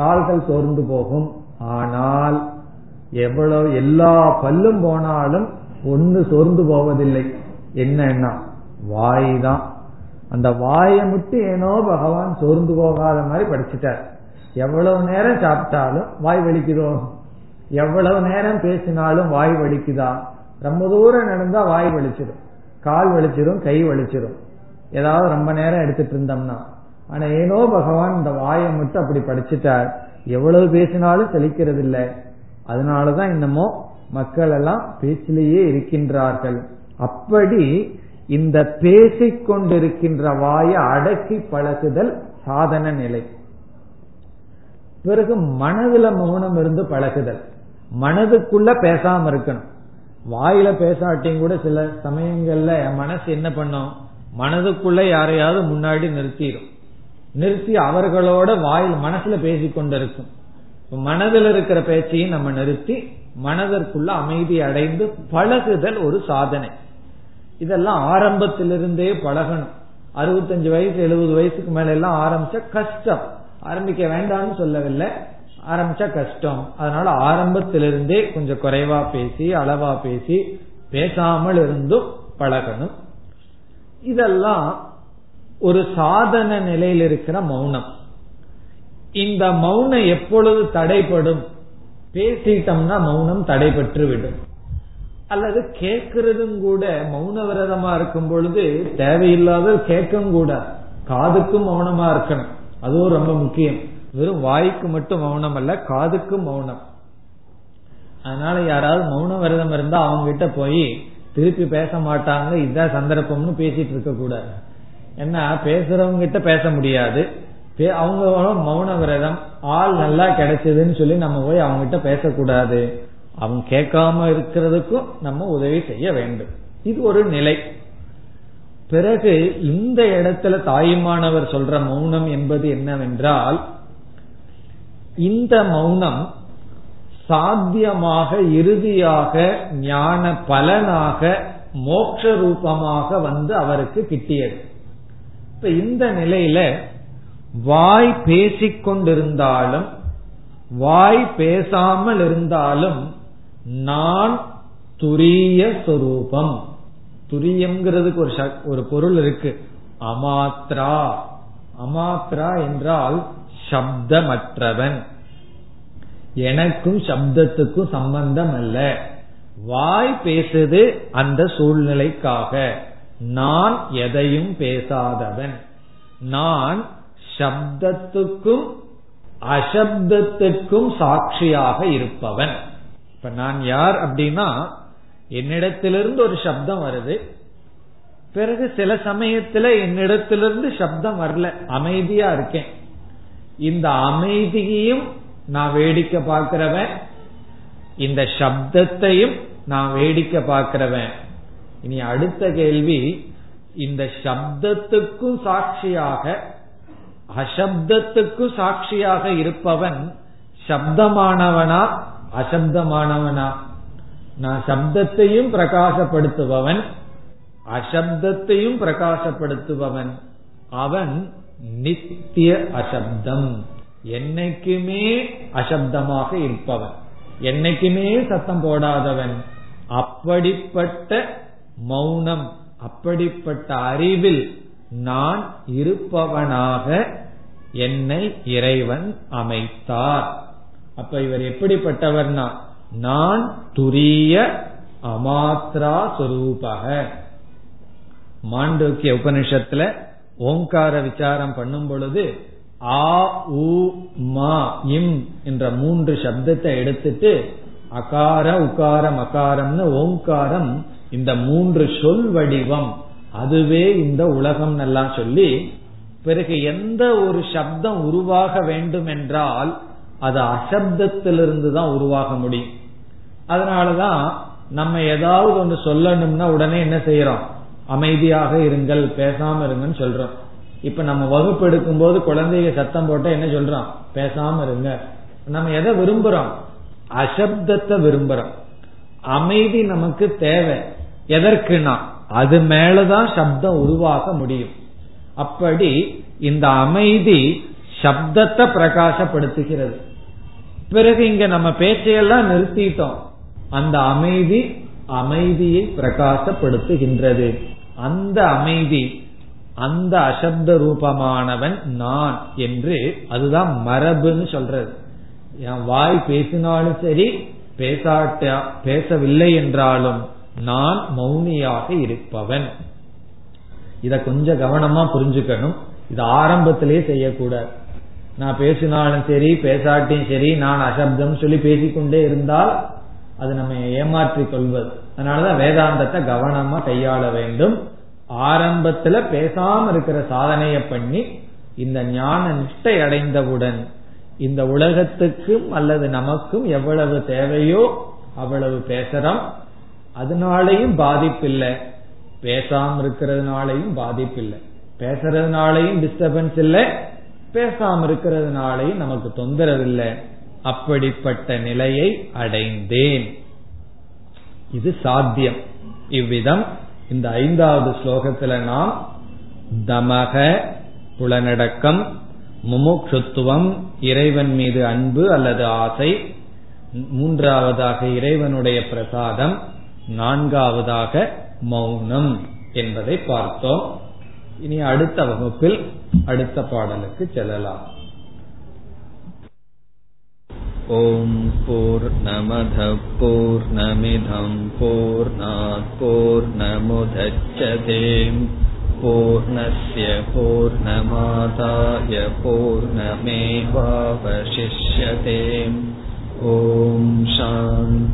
கால்கள் சோர்ந்து போகும். ஆனால் எவ்வளவு எல்லா பல்லும் போனாலும் ஒன்னு சோர்ந்து போவதில்லை. என்னன்னா வாய் தான். அந்த வாயை மட்டும் ஏனோ பகவான் சோர்ந்து போகாத மாதிரி படிச்சுட்டார். எவ்வளவு நேரம் சாப்பிட்டாலும் வாய் வலிக்குதோ, எவ்வளவு நேரம் பேசினாலும் வாய் வலிக்குதா? ரொம்ப தூரம் நடந்தா வாய் வலிச்சிடும், கால் வலிச்சிடும், கை வலிச்சிடும், ஏதாவது ரொம்ப நேரம் எடுத்துட்டு இருந்தோம்னா. ஆனா ஏனோ பகவான் இந்த வாயை மட்டும் அப்படி படிச்சுட்டார். எவ்வளவு பேசினாலும் செழிக்கிறது இல்லை. அதனாலதான் இன்னமும் மக்கள் எல்லாம் பேச்சிலேயே இருக்கின்றார்கள். அப்படி இந்த பேசிக்கொண்டிருக்கின்ற வாயை அடக்கி பழகுதல் சாதன நிலை. பிறகு மனதுல மௌனம் இருந்து பழகுதல். மனதுக்குள்ள பேசாம இருக்கணும். வாயில பேசாட்டியும் கூட சில சமயங்கள்ல மனசு என்ன பண்ணும்? மனதுக்குள்ள யாரையாவது முன்னாடி நிறுத்திடும். நிறுத்தி அவர்களோட வாயில் மனசுல பேசிக்கொண்டிருக்கும். மனதில் இருக்கிற பேச்சையும் நம்ம நிறுத்தி மனதிற்குள்ள அமைதி அடைந்து பழகுதல் ஒரு சாதனை. இதெல்லாம் ஆரம்பத்திலிருந்தே பழகணும். அறுபத்தஞ்சு வயசு எழுபது வயசுக்கு மேல எல்லாம் ஆரம்பிச்ச கஷ்டம். ஆரம்பிக்க வேண்டாம்னு சொல்லவில்லை, ஆரம்பிச்சா கஷ்டம். அதனால ஆரம்பத்திலிருந்தே கொஞ்சம் குறைவா பேசி அளவா பேசி பேசாமல் இருந்தும் பழகணும். இதெல்லாம் ஒரு சாதன நிலையில் இருக்கிற மௌனம். இந்த மௌனம் எப்பொழுது தடைபடும்? பேசிட்டோம்னா மௌனம் தடைபெற்று விடும். அல்லது கேட்கறதும் கூட மௌன விரதமா இருக்கும் பொழுது தேவையில்லாத கேட்கும் கூட. காதுக்கும் மௌனமா இருக்கணும், அதுவும் ரொம்ப முக்கியம். வெறும் வாய்க்கு மட்டும் மௌனம் அல்ல, காதுக்கும் மௌனம். அதனால யாராவது மௌன விரதம் இருந்தா அவங்க கிட்ட போய் திருப்பி பேச மாட்டாங்க, இதான் சந்தர்ப்பம்னு பேசிட்டு இருக்க கூடாது. ஏன்னா பேசுறவங்க கிட்ட பேச முடியாது. அவங்க மௌன விரதம் ஆள் நல்லா கிடைச்சதுன்னு சொல்லி நம்ம போய் அவங்க கிட்ட பேசக்கூடாது. அவங்க கேட்காம இருக்கிறதுக்கும் நம்ம உதவி செய்ய வேண்டும். இது ஒரு நிலை. பிறகு இந்த இடத்துல தாயுமானவர் சொல்ற மௌனம் என்பது என்னவென்றால், இந்த மௌனம் சாத்தியமாக இறுதியாக ஞான பலனாக மோட்ச ரூபமாக வந்து அவருக்கு கிட்டியது. இப்ப இந்த நிலையில வாய் பேசிக்கொண்டிருந்தாலும் வாய் பேசாமல் இருந்தாலும் நான் துரிய சொரூபம். துரியம்ங்கிறதுக்கு ஒரு ஒரு பொருள் இருக்கு, அமாத்ரா. அமாத்ரா என்றால் சப்தமற்றவன். எனக்கும் சப்தத்துக்கும் சம்பந்தம் அல்ல. வாய் பேசுது அந்த சூழ்நிலைக்காக. நான் எதையும் பேசாதவன். நான் சப்தத்துக்கும் அசப்தத்துக்கும் சாட்சியாக இருப்பவன். இப்ப நான் யார் அப்படின்னா, என்னிடத்திலிருந்து ஒரு சப்தம் வருது, பிறகு சில சமயத்துல என்னிடத்திலிருந்து சப்தம் வரல, அமைதியா இருக்கேன். இந்த அமைதியையும் நான் வேடிக்கை பார்க்கிறவன், இந்த சப்தத்தையும் நான் வேடிக்கை பார்க்கிறவன். இனி அடுத்த கேள்வி, இந்த சப்தத்துக்கும் சாட்சியாக அசப்தத்துக்கு சாட்சியாக இருப்பவன் சப்தமானவனா அசப்தமானவனா? நான் சப்தத்தையும் பிரகாசப்படுத்துபவன் அசப்தத்தையும் பிரகாசப்படுத்துபவன். அவன் நித்திய அசப்தம், என்னைக்குமே அசப்தமாக இருப்பவன், என்னைக்குமே சத்தம் போடாதவன். அப்படிப்பட்ட மௌனம், அப்படிப்பட்ட அறிவில் நான் இருப்பவனாக என்னை இறைவன் அமைத்தார். அப்ப இவர் எப்படிப்பட்டவர்னா, நான் துரிய அமாத்ரா சொரூபக. மாண்டூக்கிய உபனிஷத்துல ஓங்கார விசாரம் பண்ணும் பொழுது ஆ உ மா இம் என்ற மூன்று சப்தத்தை எடுத்துட்டு அகார உகாரம் அகாரம்னு ஓங்காரம் இந்த மூன்று சொல் வடிவம், அதுவே இந்த உலகம் எல்லாம் சொல்லி, பிறகு எந்த ஒரு சப்தம் உருவாக வேண்டும் என்றால் அது அசப்தத்திலிருந்து தான் உருவாக முடியும். அதனாலதான் நம்ம ஏதாவது ஒன்று சொல்லணும்னா உடனே என்ன செய்யறோம், அமைதியாக இருங்கள், பேசாம இருங்கன்னு சொல்றோம். இப்ப நம்ம வகுப்பு எடுக்கும் போது குழந்தைய சத்தம் போட்டா என்ன சொல்றோம், பேசாம இருங்க. நம்ம எதை விரும்புறோம், அசப்தத்தை விரும்புறோம். அமைதி நமக்கு தேவை. எதற்குனா அது மேலதான் சப்தம் உருவாக முடியும். அப்படி இந்த அமைதி சப்தத்தை பிரகாசப்படுத்துகிறது. பிறகு இங்க நம்ம பேச்சையெல்லாம் நிறுத்திட்டோம், அந்த அமைதி அமைதியை பிரகாசப்படுத்துகின்றது. அந்த அமைதி, அந்த அசப்த ரூபமானவன் நான் என்று, அதுதான் மரபுன்னு சொல்றது. என் வாய் பேசினாலும் சரி, பேசாட்ட பேசவில்லை என்றாலும் நான் மௌனியாக இருப்பவன். இத கொஞ்சம் கவனமா புரிஞ்சுக்கணும். இது ஆரம்பத்திலேயே செய்யக்கூடாது. நான் பேசினாலும் சரி பேசாட்டியும் சரி நான் அசப்தம் சொல்லி பேசிக்கொண்டே இருந்தால் அது நம்ம ஏமாற்றிக் கொள்வது. அதனாலதான் வேதாந்தத்தை கவனமா கையாள வேண்டும். ஆரம்பத்துல பேசாம இருக்கிற சாதனைய பண்ணி இந்த ஞான நிஷ்டை அடைந்தவுடன் இந்த உலகத்துக்கும் அல்லது நமக்கும் எவ்வளவு தேவையோ அவ்வளவு பேசுறோம். அதனாலையும் பாதிப்பில்லை, பேசாம இருக்கிறதுனாலையும் பாதிப்பில்லை, பேசுறதுனாலையும் டிஸ்டர்பன்ஸ் இல்லை, பேசாம இருக்கிறதுனாலையும் நமக்கு தொந்தரவு இல்லை. அப்படிப்பட்ட நிலையை அடைந்தேன். இது சாத்தியம். இவ்விதம் இந்த ஐந்தாவது ஸ்லோகத்துல நாம் தமக புலனடக்கம், முமுக்ஷுத்துவம் இறைவன் மீது அன்பு அல்லது ஆசை, மூன்றாவதாக இறைவனுடைய பிரசாதம், நான்காவதாக மௌனம் என்பதை பார்த்தோம். இனி அடுத்த வகுப்பில் அடுத்த பாடலுக்கு செல்லலாம். ஓம் பூர்ணமத பூர்ணமிதம் பூர்ணாத் பூர்ணமுதச்யதே பூர்ணஸ்ய பூர்ணமாதாய பூர்ணமேவாவசிஷ்யதே. ஓம் சாந்தி.